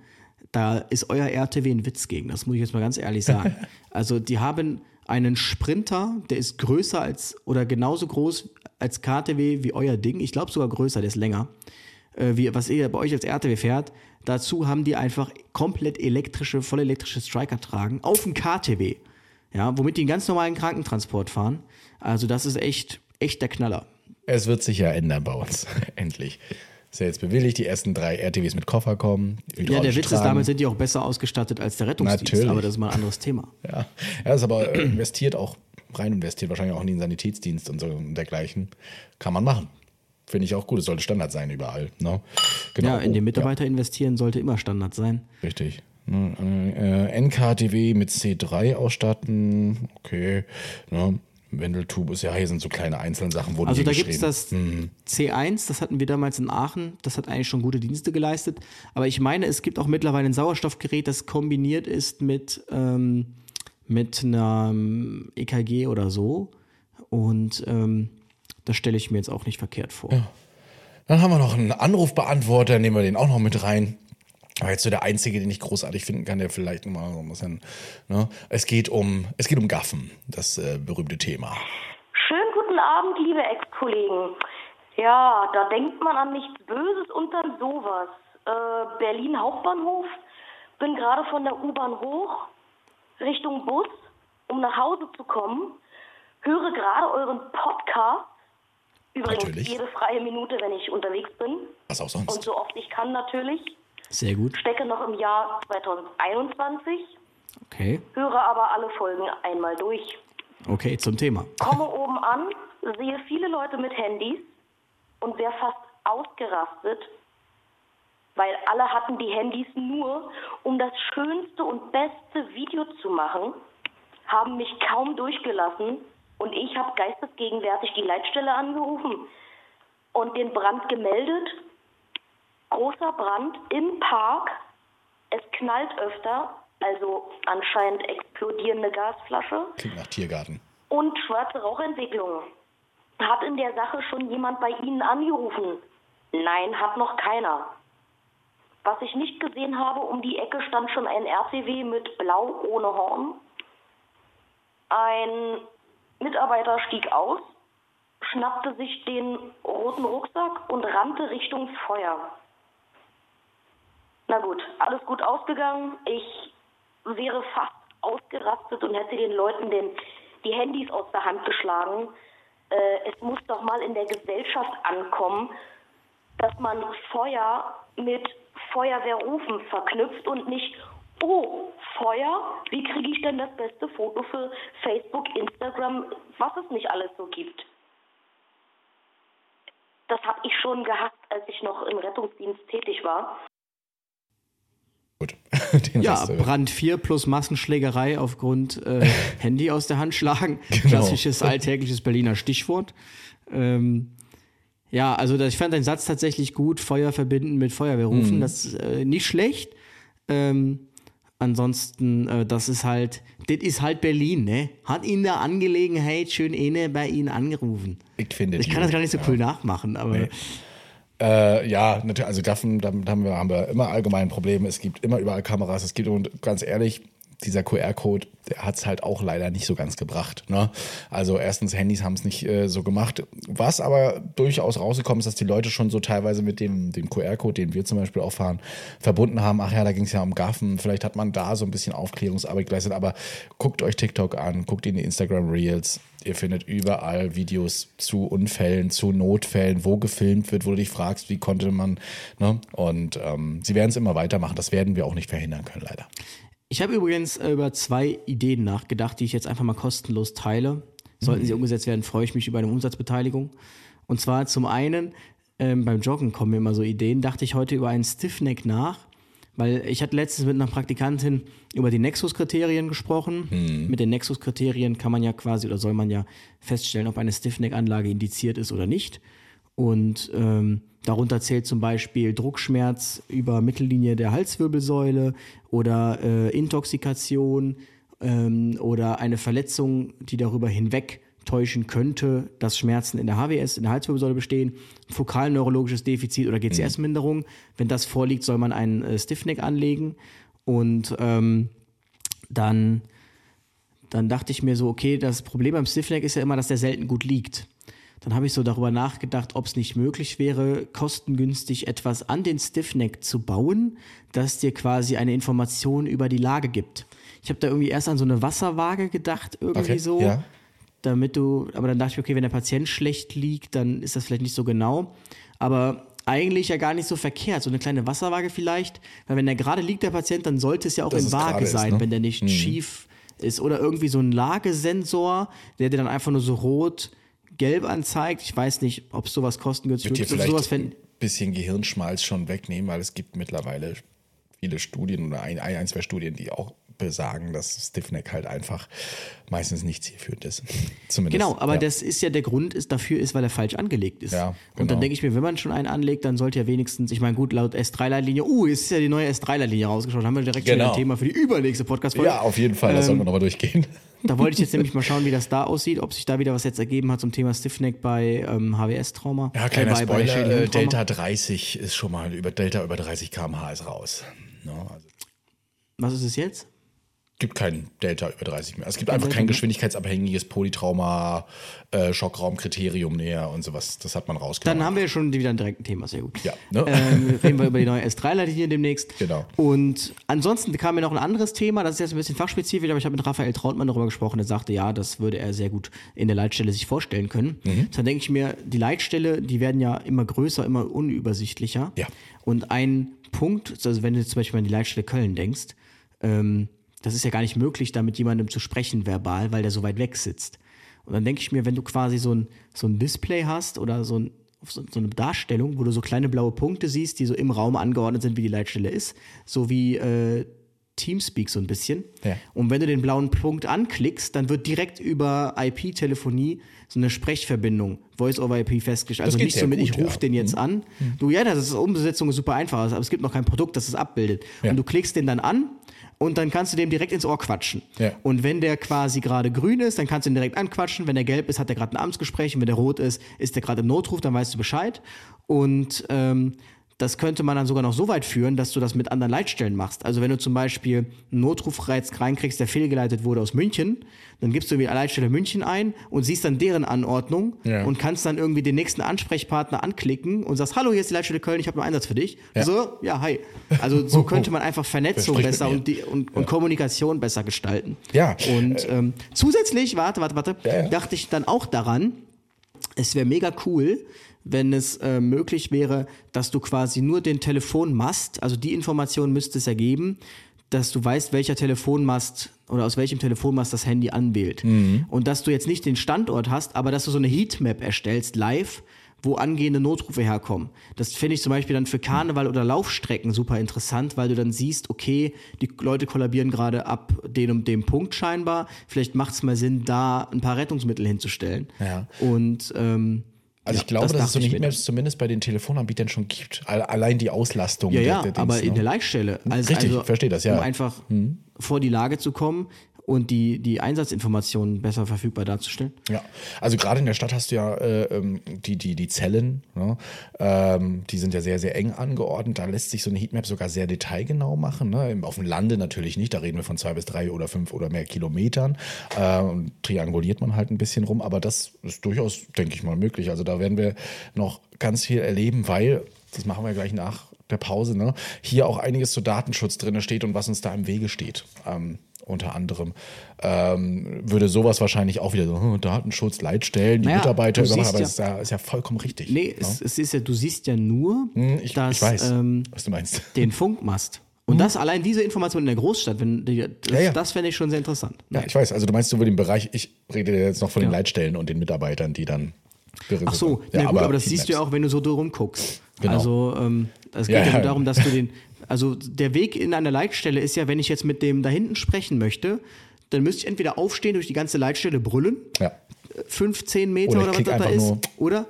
da ist euer RTW ein Witz gegen. Das muss ich jetzt mal ganz ehrlich sagen. Also, die haben einen Sprinter, der ist größer als oder genauso groß als KTW wie euer Ding. Ich glaube sogar größer, der ist länger. Was ihr bei euch als RTW fährt. Dazu haben die einfach komplett vollelektrische Striker tragen auf dem KTW. Ja, womit die einen ganz normalen Krankentransport fahren. Also das ist echt der Knaller. Es wird sich ja ändern bei uns. Endlich. Ist ja jetzt bewilligt, die ersten 3 RTWs mit Koffer kommen. Ja, der Witz ist, damit sind die auch besser ausgestattet als der Rettungsdienst. Natürlich. Aber das ist mal ein anderes Thema. Ja, das ist aber rein investiert, wahrscheinlich auch in den Sanitätsdienst und so und dergleichen. Kann man machen. Finde ich auch gut. Es sollte Standard sein überall. No? Genau. Ja, in den Mitarbeiter investieren sollte immer Standard sein. Richtig. NKTW mit C3 ausstatten. Okay. No. Wendeltube ist ja, hier sind so kleine einzelne Sachen, wo die also da gibt es das C1, das hatten wir damals in Aachen, das hat eigentlich schon gute Dienste geleistet, aber ich meine, es gibt auch mittlerweile ein Sauerstoffgerät, das kombiniert ist mit einem EKG oder so und das stelle ich mir jetzt auch nicht verkehrt vor. Ja. Dann haben wir noch einen Anrufbeantworter, nehmen wir den auch noch mit rein. Aber jetzt so der einzige, den ich großartig finden kann, der vielleicht mal so ein bisschen, ne? Es geht um Gaffen, das berühmte Thema. Schönen guten Abend, liebe Ex-Kollegen. Ja, da denkt man an nichts Böses und dann sowas. Berlin Hauptbahnhof, bin gerade von der U-Bahn hoch, Richtung Bus, um nach Hause zu kommen. Höre gerade euren Podcast. Übrigens natürlich. Jede freie Minute, wenn ich unterwegs bin. Was auch sonst. Und so oft ich kann natürlich. Sehr gut. Stecke noch im Jahr 2021. Okay. Höre aber alle Folgen einmal durch. Okay, zum Thema. Komme oben an, sehe viele Leute mit Handys und wäre fast ausgerastet, weil alle hatten die Handys nur, um das schönste und beste Video zu machen, haben mich kaum durchgelassen und ich habe geistesgegenwärtig die Leitstelle angerufen und den Brand gemeldet. Großer Brand im Park, es knallt öfter, also anscheinend explodierende Gasflasche. Klingt nach Tiergarten. Und schwarze Rauchentwicklung. Hat in der Sache schon jemand bei Ihnen angerufen? Nein, hat noch keiner. Was ich nicht gesehen habe, um die Ecke stand schon ein RCW mit Blau ohne Horn. Ein Mitarbeiter stieg aus, schnappte sich den roten Rucksack und rannte Richtung Feuer. Na gut, alles gut ausgegangen. Ich wäre fast ausgerastet und hätte den Leuten die Handys aus der Hand geschlagen. Es muss doch mal in der Gesellschaft ankommen, dass man Feuer mit Feuerwehrrufen verknüpft und nicht, oh, Feuer, wie kriege ich denn das beste Foto für Facebook, Instagram, was es nicht alles so gibt. Das habe ich schon gehasst, als ich noch im Rettungsdienst tätig war. Ja, Brand 4 plus Massenschlägerei aufgrund Handy aus der Hand schlagen. Genau. Klassisches alltägliches Berliner Stichwort. Ja, also ich fand den Satz tatsächlich gut, Feuer verbinden mit Feuerwehrrufen, das ist nicht schlecht. Ansonsten, das ist halt Berlin, ne? Hat in der Angelegenheit schön bei Ihnen angerufen. Ich kann das gar nicht so cool nachmachen, aber... Nee. Ja, natürlich, also Gaffen, da haben wir immer allgemein Probleme. Es gibt immer überall Kameras. Und ganz ehrlich, dieser QR-Code, der hat es halt auch leider nicht so ganz gebracht. Ne? Also erstens, Handys haben es nicht so gemacht. Was aber durchaus rausgekommen ist, dass die Leute schon so teilweise mit dem QR-Code, den wir zum Beispiel auch fahren, verbunden haben. Ach ja, da ging es ja um Gaffen. Vielleicht hat man da so ein bisschen Aufklärungsarbeit geleistet. Aber guckt euch TikTok an, guckt in die Instagram-Reels. Ihr findet überall Videos zu Unfällen, zu Notfällen, wo gefilmt wird, wo du dich fragst, wie konnte man. Ne? Und sie werden es immer weitermachen. Das werden wir auch nicht verhindern können, leider. Ich habe übrigens über 2 Ideen nachgedacht, die ich jetzt einfach mal kostenlos teile. Sollten sie umgesetzt werden, freue ich mich über eine Umsatzbeteiligung. Und zwar zum einen, beim Joggen kommen mir immer so Ideen, dachte ich heute über einen Stiffneck nach, weil ich hatte letztens mit einer Praktikantin über die Nexus-Kriterien gesprochen. Mit den Nexus-Kriterien kann man ja quasi oder soll man ja feststellen, ob eine Stiffneck-Anlage indiziert ist oder nicht. Und darunter zählt zum Beispiel Druckschmerz über Mittellinie der Halswirbelsäule oder Intoxikation oder eine Verletzung, die darüber hinweg täuschen könnte, dass Schmerzen in der HWS, in der Halswirbelsäule bestehen, fokalneurologisches Defizit oder GCS-Minderung. Wenn das vorliegt, soll man einen Stiffneck anlegen. Und dann dachte ich mir so, okay, das Problem beim Stiffneck ist ja immer, dass der selten gut liegt. Dann habe ich so darüber nachgedacht, ob es nicht möglich wäre, kostengünstig etwas an den Stiffneck zu bauen, das dir quasi eine Information über die Lage gibt. Ich habe da irgendwie erst an so eine Wasserwaage gedacht, aber dann dachte ich, okay, wenn der Patient schlecht liegt, dann ist das vielleicht nicht so genau, aber eigentlich ja gar nicht so verkehrt, so eine kleine Wasserwaage vielleicht, weil wenn der gerade liegt, der Patient, dann sollte es ja auch das in Waage sein, ist, ne? Wenn der nicht schief ist oder irgendwie so ein Lagesensor, der dir dann einfach nur so rot-gelb anzeigt. Ich weiß nicht, ob es sowas kostengünstig ist. Vielleicht ein bisschen Gehirnschmalz schon wegnehmen, weil es gibt mittlerweile viele Studien oder ein, zwei Studien, die auch besagen, dass Stiffneck halt einfach meistens nicht zielführend ist. Zumindest. Genau, aber das ist ja der Grund dafür, weil er falsch angelegt ist. Ja, genau. Und dann denke ich mir, wenn man schon einen anlegt, dann sollte ja wenigstens, ich meine gut, laut S3-Leitlinie, jetzt ist ja die neue S3-Leitlinie rausgeschaut, haben wir direkt schon ein Thema für die übernächste Podcast-Folge. Ja, auf jeden Fall, das sollten wir nochmal durchgehen. Da wollte ich jetzt nämlich mal schauen, wie das da aussieht, ob sich da wieder was jetzt ergeben hat zum Thema Stiffneck bei HWS-Trauma. Ja, kleiner Spoiler, Delta 30 ist schon mal, über 30 km/h ist raus. No, also. Was ist es jetzt? Es gibt kein Delta über 30 mehr. Es gibt einfach kein geschwindigkeitsabhängiges Polytrauma, Schockraumkriterium näher und sowas. Das hat man rausgenommen. Dann haben wir schon wieder direkt ein Thema, sehr gut. Ja, ne? Reden wir über die neue S3-Leitlinie demnächst. Genau. Und ansonsten kam mir noch ein anderes Thema, das ist jetzt ein bisschen fachspezifisch, aber ich habe mit Raphael Trautmann darüber gesprochen, der sagte, ja, das würde er sehr gut in der Leitstelle sich vorstellen können. Mhm. Dann denke ich mir, die Leitstelle, die werden ja immer größer, immer unübersichtlicher. Ja. Und ein Punkt, also wenn du zum Beispiel an die Leitstelle Köln denkst, das ist ja gar nicht möglich, da mit jemandem zu sprechen verbal, weil der so weit weg sitzt. Und dann denke ich mir, wenn du quasi so ein Display hast oder so eine Darstellung, wo du so kleine blaue Punkte siehst, die so im Raum angeordnet sind, wie die Leitstelle ist, so wie Teamspeak so ein bisschen. Ja. Und wenn du den blauen Punkt anklickst, dann wird direkt über IP-Telefonie so eine Sprechverbindung, Voice-over-IP festgestellt. Also nicht so mit, ich rufe den jetzt an. Mhm. Du, das ist Umsetzung super einfach, aber es gibt noch kein Produkt, das es abbildet. Ja. Und du klickst den dann an und dann kannst du dem direkt ins Ohr quatschen. Ja. Und wenn der quasi gerade grün ist, dann kannst du ihn direkt anquatschen. Wenn der gelb ist, hat er gerade ein Amtsgespräch. Und wenn der rot ist, ist der gerade im Notruf, dann weißt du Bescheid. Und das könnte man dann sogar noch so weit führen, dass du das mit anderen Leitstellen machst. Also wenn du zum Beispiel einen Notrufreiz reinkriegst, der fehlgeleitet wurde aus München, dann gibst du irgendwie eine Leitstelle München ein und siehst dann deren Anordnung und kannst dann irgendwie den nächsten Ansprechpartner anklicken und sagst, hallo, hier ist die Leitstelle Köln, ich habe einen Einsatz für dich. Ja. So, hi. Also so könnte man einfach Vernetzung besser und Kommunikation besser gestalten. Ja. Und zusätzlich, warte, dachte ich dann auch daran, es wäre mega cool, wenn es möglich wäre, dass du quasi nur den Telefonmast, also die Information müsste es ja geben, dass du weißt, welcher Telefonmast oder aus welchem Telefonmast das Handy anwählt. Mhm. Und dass du jetzt nicht den Standort hast, aber dass du so eine Heatmap erstellst, live, wo angehende Notrufe herkommen. Das finde ich zum Beispiel dann für Karneval oder Laufstrecken super interessant, weil du dann siehst, okay, die Leute kollabieren gerade ab den und dem Punkt scheinbar. Vielleicht macht es mal Sinn, da ein paar Rettungsmittel hinzustellen. Ja. Und ich glaube, dass es so eine Heatmaps zumindest bei den Telefonanbietern schon gibt. Allein die Auslastung. Ja, der aber Dings, in der Leitstelle. Richtig, verstehe das, Um einfach vor die Lage zu kommen und die Einsatzinformationen besser verfügbar darzustellen. Ja, also gerade in der Stadt hast du ja die Zellen, ne? Die sind ja sehr, sehr eng angeordnet. Da lässt sich so eine Heatmap sogar sehr detailgenau machen. Ne? Auf dem Lande natürlich nicht, da reden wir von 2 bis 3 oder 5 oder mehr Kilometern. Und trianguliert man halt ein bisschen rum, aber das ist durchaus, denke ich mal, möglich. Also da werden wir noch ganz viel erleben, weil, das machen wir gleich nach der Pause, ne? Hier auch einiges zu Datenschutz drin steht und was uns da im Wege steht. Unter anderem würde sowas wahrscheinlich auch wieder so Datenschutz, Leitstellen, die Mitarbeiter, aber ist ja vollkommen richtig. Nee, es ist ja, du siehst ja nur, dass ich weiß, was du meinst, den Funkmast. Und das allein diese Information in der Großstadt, das fände ich schon sehr interessant. Ja, ich weiß, also du meinst über den Bereich, ich rede jetzt noch von den Leitstellen und den Mitarbeitern, die dann. Ach so, aber das siehst du ja auch, wenn du so drum guckst. Genau. Also es geht ja nur darum, dass du also der Weg in einer Leitstelle ist ja, wenn ich jetzt mit dem da hinten sprechen möchte, dann müsste ich entweder aufstehen, durch die ganze Leitstelle brüllen, 15 Meter oder was das da ist, oder?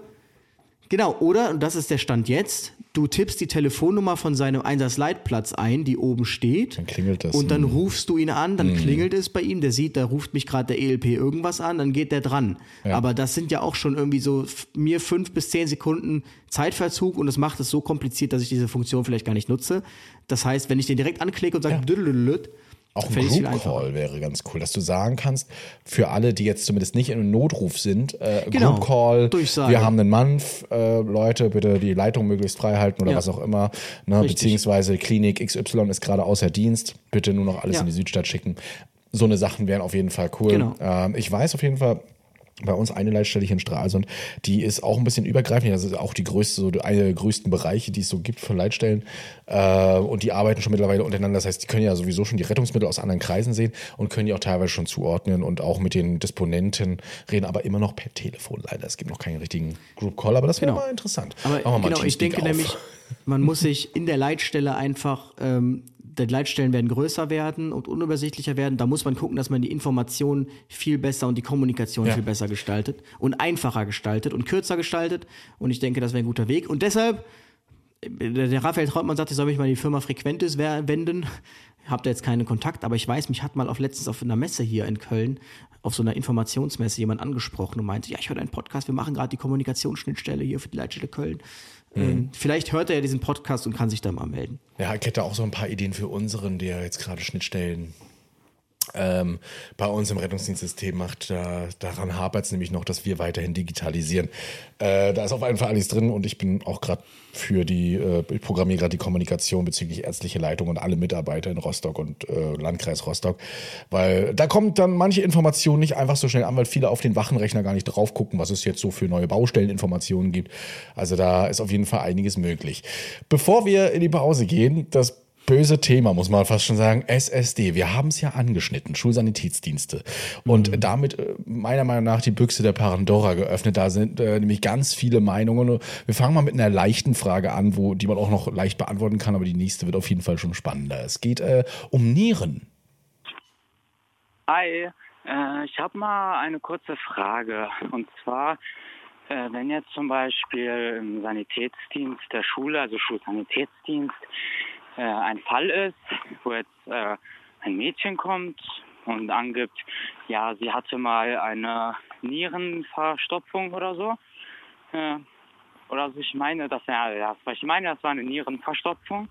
Genau, oder, und das ist der Stand jetzt, du tippst die Telefonnummer von seinem Einsatzleitplatz ein, die oben steht. Dann klingelt das. Und dann rufst du ihn an, dann klingelt es bei ihm, der sieht, da ruft mich gerade der ELP irgendwas an, dann geht der dran. Ja. Aber das sind ja auch schon irgendwie so mir 5 bis 10 Sekunden Zeitverzug und das macht es so kompliziert, dass ich diese Funktion vielleicht gar nicht nutze. Das heißt, wenn ich den direkt anklicke und sage, auch ein Group-Call wäre ganz cool, dass du sagen kannst, für alle, die jetzt zumindest nicht in einem Notruf sind, Group-Call, wir haben einen Mann, Leute, bitte die Leitung möglichst frei halten oder was auch immer, ne, beziehungsweise Klinik XY ist gerade außer Dienst, bitte nur noch alles in die Südstadt schicken. So eine Sachen wären auf jeden Fall cool. Genau. Ich weiß auf jeden Fall, bei uns eine Leitstelle hier in Stralsund, die ist auch ein bisschen übergreifend, das ist auch die größte, so eine der größten Bereiche, die es so gibt für Leitstellen und die arbeiten schon mittlerweile untereinander, das heißt, die können ja sowieso schon die Rettungsmittel aus anderen Kreisen sehen und können die auch teilweise schon zuordnen und auch mit den Disponenten reden, aber immer noch per Telefon leider, es gibt noch keinen richtigen Group Call, aber das wäre mal interessant. Aber ich denke nämlich, man muss sich in der Leitstelle einfach der Gleitstellen werden größer werden und unübersichtlicher werden. Da muss man gucken, dass man die Informationen viel besser und die Kommunikation viel besser gestaltet und einfacher gestaltet und kürzer gestaltet. Und ich denke, das wäre ein guter Weg. Und deshalb, der Raphael Trautmann sagt, ich soll mich mal in die Firma Frequentis wenden. Hab da jetzt keinen Kontakt, aber ich weiß, mich hat mal letztens auf einer Messe hier in Köln, auf so einer Informationsmesse, jemand angesprochen und meinte, ja, ich höre einen Podcast, wir machen gerade die Kommunikationsschnittstelle hier für die Leitstelle Köln. Vielleicht hört er ja diesen Podcast und kann sich da mal melden. Ja, ich hätte auch so ein paar Ideen für unseren, der jetzt gerade Schnittstellen bei uns im Rettungsdienstsystem macht. Daran hapert es nämlich noch, dass wir weiterhin digitalisieren. Da ist auf jeden Fall alles drin und ich bin auch gerade ich programmiere gerade die Kommunikation bezüglich ärztliche Leitung und alle Mitarbeiter in Rostock und Landkreis Rostock, weil da kommt dann manche Informationen nicht einfach so schnell an, weil viele auf den Wachenrechner gar nicht drauf gucken, was es jetzt so für neue Baustelleninformationen gibt. Also da ist auf jeden Fall einiges möglich. Bevor wir in die Pause gehen, das böse Thema, muss man fast schon sagen, SSD. Wir haben es ja angeschnitten, Schulsanitätsdienste. Und damit meiner Meinung nach die Büchse der Pandora geöffnet. Da sind nämlich ganz viele Meinungen. Wir fangen mal mit einer leichten Frage an, die man auch noch leicht beantworten kann, aber die nächste wird auf jeden Fall schon spannender. Es geht um Nieren. Hi, ich habe mal eine kurze Frage. Und zwar, wenn jetzt zum Beispiel im Sanitätsdienst der Schule, also Schulsanitätsdienst, ein Fall ist, wo jetzt ein Mädchen kommt und angibt, ja, sie hatte mal eine Nierenverstopfung oder so. Das war eine Nierenverstopfung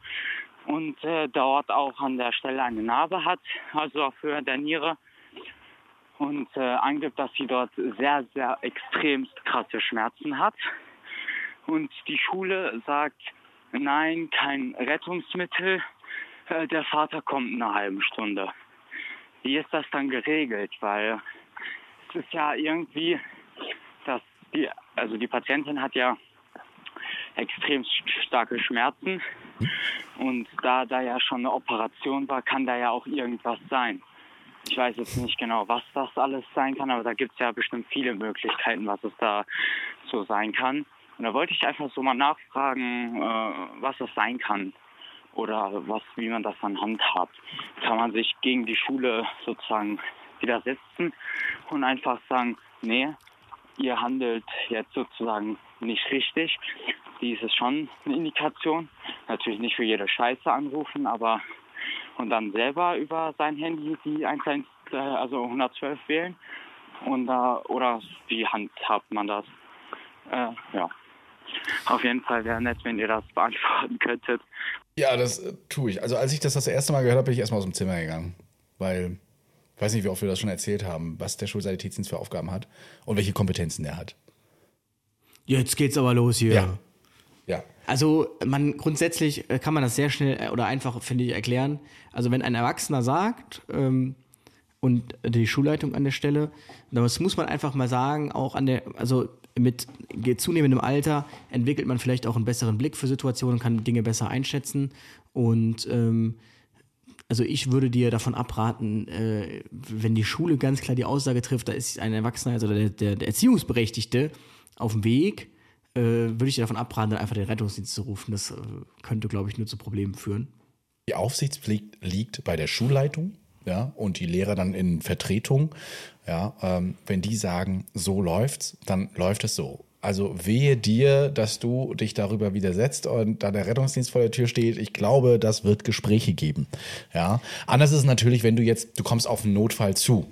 und dort auch an der Stelle eine Narbe hat, also auf Höhe der Niere. Und angibt, dass sie dort sehr, sehr extremst krasse Schmerzen hat. Und die Schule sagt, nein, kein Rettungsmittel. Der Vater kommt in einer halben Stunde. Wie ist das dann geregelt? Weil es ist ja irgendwie, dass die Patientin hat ja extrem starke Schmerzen und da ja schon eine Operation war, kann da ja auch irgendwas sein. Ich weiß jetzt nicht genau, was das alles sein kann, aber da gibt es ja bestimmt viele Möglichkeiten, was es da so sein kann. Und da wollte ich einfach so mal nachfragen, was das sein kann oder wie man das dann handhabt. Kann man sich gegen die Schule sozusagen widersetzen und einfach sagen, nee, ihr handelt jetzt sozusagen nicht richtig. Dies ist schon eine Indikation. Natürlich nicht für jede Scheiße anrufen, aber und dann selber über sein Handy die 112 wählen. Oder wie handhabt man das? Ja. Auf jeden Fall wäre nett, wenn ihr das beantworten könntet. Ja, das tue ich. Also als ich das erste Mal gehört habe, bin ich erstmal aus dem Zimmer gegangen. Weil, ich weiß nicht, wie oft wir das schon erzählt haben, was der Schulsanitätsdienst für Aufgaben hat und welche Kompetenzen er hat. Jetzt geht's aber los hier. Ja. Also grundsätzlich kann man das sehr schnell oder einfach, finde ich, erklären. Also wenn ein Erwachsener sagt, und die Schulleitung an der Stelle, das muss man einfach mal sagen, auch mit zunehmendem Alter entwickelt man vielleicht auch einen besseren Blick für Situationen, kann Dinge besser einschätzen und also ich würde dir davon abraten, wenn die Schule ganz klar die Aussage trifft, da ist ein Erwachsener oder der Erziehungsberechtigte auf dem Weg, würde ich dir davon abraten, dann einfach den Rettungsdienst zu rufen. Das könnte, glaube ich, nur zu Problemen führen. Die Aufsichtspflicht liegt bei der Schulleitung. Ja, und die Lehrer dann in Vertretung, ja, wenn die sagen, so läuft's, dann läuft es so. Also wehe dir, dass du dich darüber widersetzt und da der Rettungsdienst vor der Tür steht. Ich glaube, das wird Gespräche geben. Ja, anders ist es natürlich, wenn du kommst auf einen Notfall zu.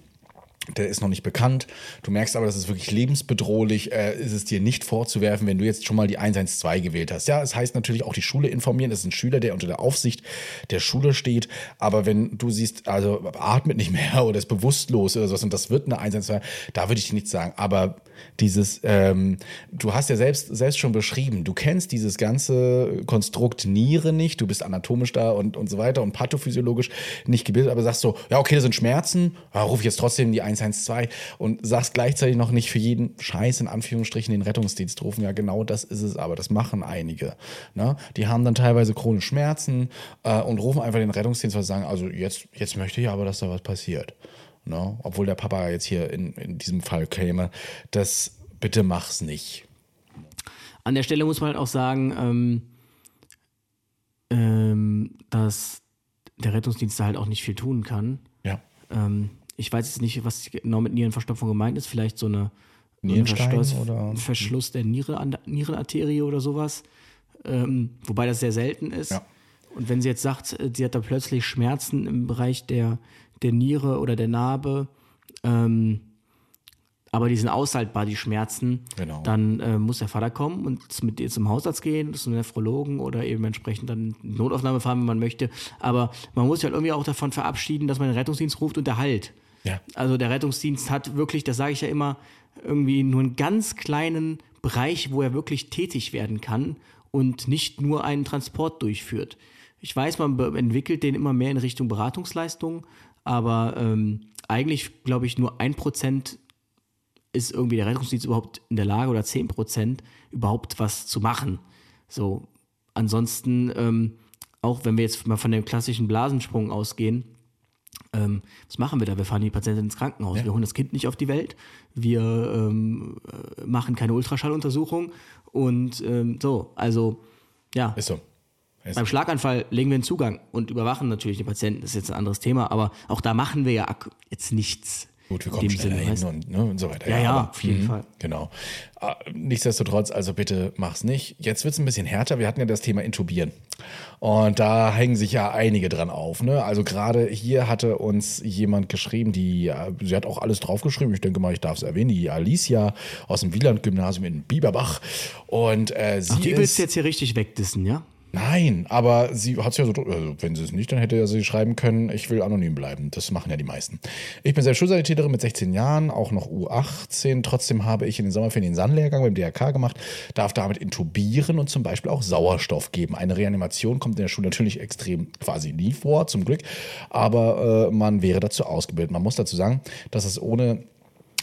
Der ist noch nicht bekannt. Du merkst aber, das ist wirklich lebensbedrohlich. Ist es dir nicht vorzuwerfen, wenn du jetzt schon mal die 112 gewählt hast. Ja, es heißt natürlich auch die Schule informieren. Es ist ein Schüler, der unter der Aufsicht der Schule steht. Aber wenn du siehst, also atmet nicht mehr oder ist bewusstlos oder sowas und das wird eine 112, da würde ich dir nichts sagen. Aber dieses, du hast ja selbst schon beschrieben, du kennst dieses ganze Konstrukt Niere nicht. Du bist anatomisch da und so weiter und pathophysiologisch nicht gebildet. Aber sagst so, ja okay, das sind Schmerzen, ja, rufe ich jetzt trotzdem die 112 und sagst gleichzeitig noch nicht für jeden Scheiß in Anführungsstrichen den Rettungsdienst rufen. Ja, genau das ist es aber. Das machen einige. Ne? Die haben dann teilweise chronische Schmerzen und rufen einfach den Rettungsdienst, weil sie sagen, also jetzt möchte ich aber, dass da was passiert. Ne? Obwohl der Papa jetzt hier in diesem Fall käme. Das bitte mach's nicht. An der Stelle muss man halt auch sagen, dass der Rettungsdienst da halt auch nicht viel tun kann. Ja. Ich weiß jetzt nicht, was genau mit Nierenverstopfung gemeint ist. Vielleicht so eine Verschluss der Niere an der Nierenarterie oder sowas. Wobei das sehr selten ist. Ja. Und wenn sie jetzt sagt, sie hat da plötzlich Schmerzen im Bereich der Niere oder der Narbe, aber die sind aushaltbar, die Schmerzen, genau. Dann muss der Vater kommen und mit ihr zum Hausarzt gehen, zum Nephrologen oder eben entsprechend dann Notaufnahme fahren, wenn man möchte. Aber man muss sich halt irgendwie auch davon verabschieden, dass man den Rettungsdienst ruft und der halt. Ja. Also der Rettungsdienst hat wirklich, das sage ich ja immer, irgendwie nur einen ganz kleinen Bereich, wo er wirklich tätig werden kann und nicht nur einen Transport durchführt. Ich weiß, man entwickelt den immer mehr in Richtung Beratungsleistungen, aber eigentlich, glaube ich, nur 1% ist irgendwie der Rettungsdienst überhaupt in der Lage oder 10% überhaupt was zu machen. So, ansonsten, auch wenn wir jetzt mal von dem klassischen Blasensprung ausgehen, was machen wir da? Wir fahren die Patientin ins Krankenhaus. Ja. Wir holen das Kind nicht auf die Welt. Wir machen keine Ultraschalluntersuchung. Und so, also, ja. Ist so. Beim Schlaganfall legen wir den Zugang und überwachen natürlich den Patienten. Das ist jetzt ein anderes Thema, aber auch da machen wir ja jetzt nichts. Gut, wir kommen schneller hin und so weiter. Ja, aber, auf jeden Fall. Genau. Nichtsdestotrotz, also bitte mach's nicht. Jetzt wird's ein bisschen härter. Wir hatten ja das Thema Intubieren. Und da hängen sich ja einige dran auf. Ne? Also gerade hier hatte uns jemand geschrieben, sie hat auch alles draufgeschrieben. Ich denke mal, ich darf es erwähnen. Die Alicia aus dem Wieland-Gymnasium in Bieberbach. Und sie die willst du jetzt hier richtig wegdissen, ja? Nein, aber sie hat es ja so, also wenn sie es nicht, dann hätte sie schreiben können, ich will anonym bleiben. Das machen ja die meisten. Ich bin selbst Schulsanitäterin mit 16 Jahren, auch noch U18. Trotzdem habe ich in den Sommerferien den Sandlehrgang beim DRK gemacht, darf damit intubieren und zum Beispiel auch Sauerstoff geben. Eine Reanimation kommt in der Schule natürlich extrem quasi nie vor, zum Glück. Aber man wäre dazu ausgebildet. Man muss dazu sagen, dass es ohne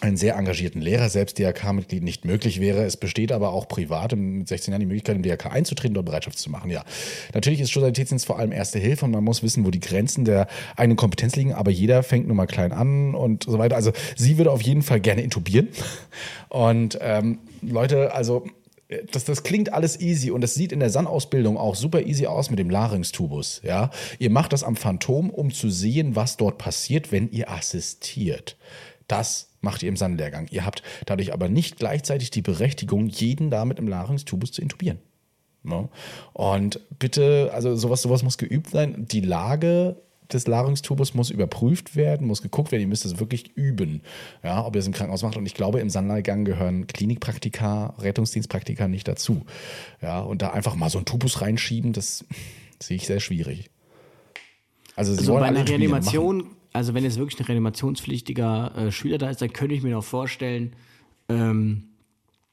einen sehr engagierten Lehrer, selbst DRK-Mitglied, nicht möglich wäre. Es besteht aber auch privat mit 16 Jahren die Möglichkeit, im DRK einzutreten, dort Bereitschaft zu machen. Ja, natürlich ist Solidaritätsdienst vor allem Erste Hilfe und man muss wissen, wo die Grenzen der eigenen Kompetenz liegen, aber jeder fängt nur mal klein an und so weiter. Also sie würde auf jeden Fall gerne intubieren. Und Leute, also das klingt alles easy und das sieht in der SAN-Ausbildung auch super easy aus mit dem Larynx-Tubus. Ja? Ihr macht das am Phantom, um zu sehen, was dort passiert, wenn ihr assistiert. Das macht ihr im Sandlehrgang. Ihr habt dadurch aber nicht gleichzeitig die Berechtigung, jeden da mit einem Larynx-Tubus zu intubieren. No? Und bitte, also sowas muss geübt sein. Die Lage des Larynx-Tubus muss überprüft werden, muss geguckt werden. Ihr müsst es wirklich üben, ja, ob ihr es im Krankenhaus macht. Und ich glaube, im Sandlehrgang gehören Klinikpraktika, Rettungsdienstpraktika nicht dazu. Ja, und da einfach mal so einen Tubus reinschieben, das sehe ich sehr schwierig. Also bei einer Reanimation. Also wenn jetzt wirklich ein reanimationspflichtiger Schüler da ist, dann könnte ich mir noch vorstellen,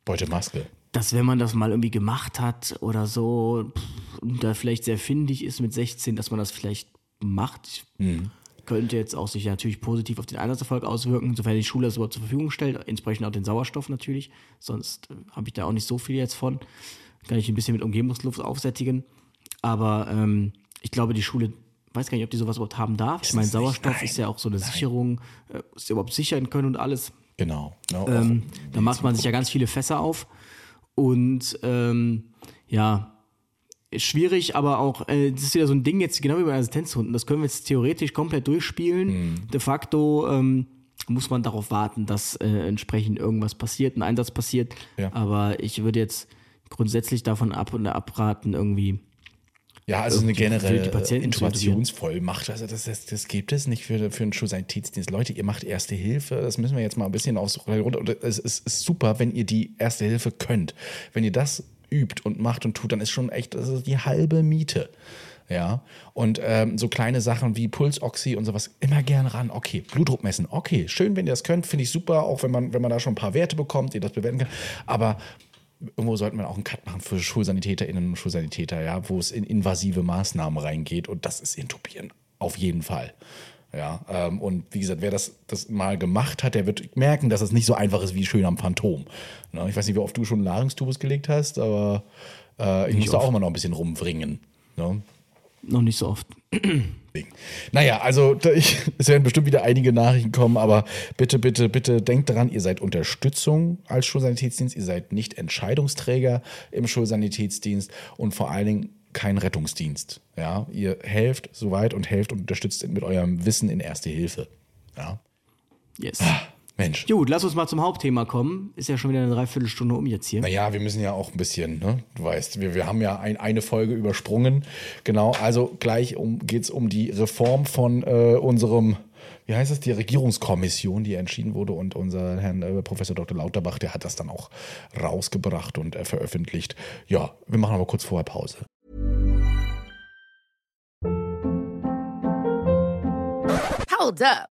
Beutemaske. Dass wenn man das mal irgendwie gemacht hat oder so, und da vielleicht sehr findig ist mit 16, dass man das vielleicht macht. Könnte jetzt auch sich natürlich positiv auf den Einsatzerfolg auswirken, sofern die Schule das überhaupt zur Verfügung stellt, entsprechend auch den Sauerstoff natürlich. Sonst habe ich da auch nicht so viel jetzt von. Kann ich ein bisschen mit Umgebungsluft aufsättigen. Aber ich glaube, die Schule, ich weiß gar nicht, ob die sowas überhaupt haben darf. Ich meine, Sauerstoff ist ja auch so eine Sicherung, ist ja überhaupt sichern können und alles. Genau. Da macht man sich ja ganz viele Fässer auf. Und ja, ist schwierig, aber auch, das ist wieder so ein Ding jetzt, genau wie bei Assistenzhunden, das können wir jetzt theoretisch komplett durchspielen. De facto muss man darauf warten, dass entsprechend irgendwas passiert, ein Einsatz passiert. Ja. Aber ich würde jetzt grundsätzlich davon abraten, irgendwie. Ja, also eine generelle Intubationsvollmacht, also das gibt es nicht für einen Schulsanitätsdienst. Leute, ihr macht Erste Hilfe, das müssen wir jetzt mal ein bisschen runter. Es ist super, wenn ihr die Erste Hilfe könnt. Wenn ihr das übt und macht und tut, dann ist schon echt, das ist die halbe Miete. Ja, und so kleine Sachen wie Pulsoxy und sowas, immer gern ran. Okay, Blutdruck messen, okay, schön, wenn ihr das könnt, finde ich super, auch wenn man da schon ein paar Werte bekommt, ihr das bewerten könnt, aber irgendwo sollten wir auch einen Cut machen für SchulsanitäterInnen und Schulsanitäter, ja, wo es in invasive Maßnahmen reingeht. Und das ist Intubieren. Auf jeden Fall. Ja, und wie gesagt, wer das mal gemacht hat, der wird merken, dass es nicht so einfach ist wie schön am Phantom. Ne? Ich weiß nicht, wie oft du schon einen Larynx-Tubus gelegt hast, aber ich muss da auch immer noch ein bisschen rumwringen. Ne? Noch nicht so oft. Naja, also es werden bestimmt wieder einige Nachrichten kommen, aber bitte, bitte, bitte denkt daran, ihr seid Unterstützung als Schulsanitätsdienst, ihr seid nicht Entscheidungsträger im Schulsanitätsdienst und vor allen Dingen kein Rettungsdienst. Ja? Ihr helft soweit und helft und unterstützt mit eurem Wissen in Erste Hilfe. Ja? Yes. Ah, Mensch. Gut, lass uns mal zum Hauptthema kommen. Ist ja schon wieder eine Dreiviertelstunde um jetzt hier. Naja, wir müssen ja auch ein bisschen, ne? Du weißt, wir haben ja eine Folge übersprungen. Genau, also gleich geht es um die Reform von unserem, wie heißt es, die Regierungskommission, die entschieden wurde. Und unser Herr Professor Dr. Lauterbach, der hat das dann auch rausgebracht und veröffentlicht. Ja, wir machen aber kurz vorher Pause. Hold up.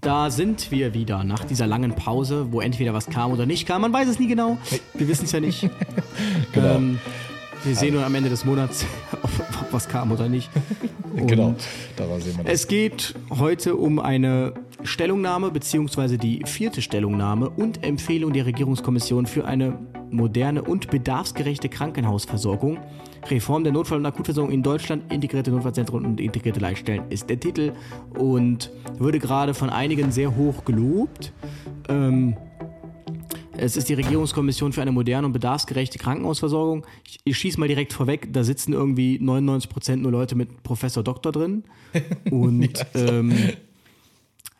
Da sind wir wieder nach dieser langen Pause, wo entweder was kam oder nicht kam. Man weiß es nie genau. Wir wissen es ja nicht. Genau. Wir sehen nur am Ende des Monats, ob was kam oder nicht. Und genau, daran sehen wir das. Es geht heute um eine Stellungnahme, beziehungsweise die 4. Stellungnahme und Empfehlung der Regierungskommission für eine moderne und bedarfsgerechte Krankenhausversorgung. Reform der Notfall- und Akutversorgung in Deutschland, integrierte Notfallzentren und integrierte Leitstellen ist der Titel und würde gerade von einigen sehr hoch gelobt. Es ist die Regierungskommission für eine moderne und bedarfsgerechte Krankenhausversorgung. Ich schieße mal direkt vorweg, da sitzen irgendwie 99% nur Leute mit Professor Doktor drin. Und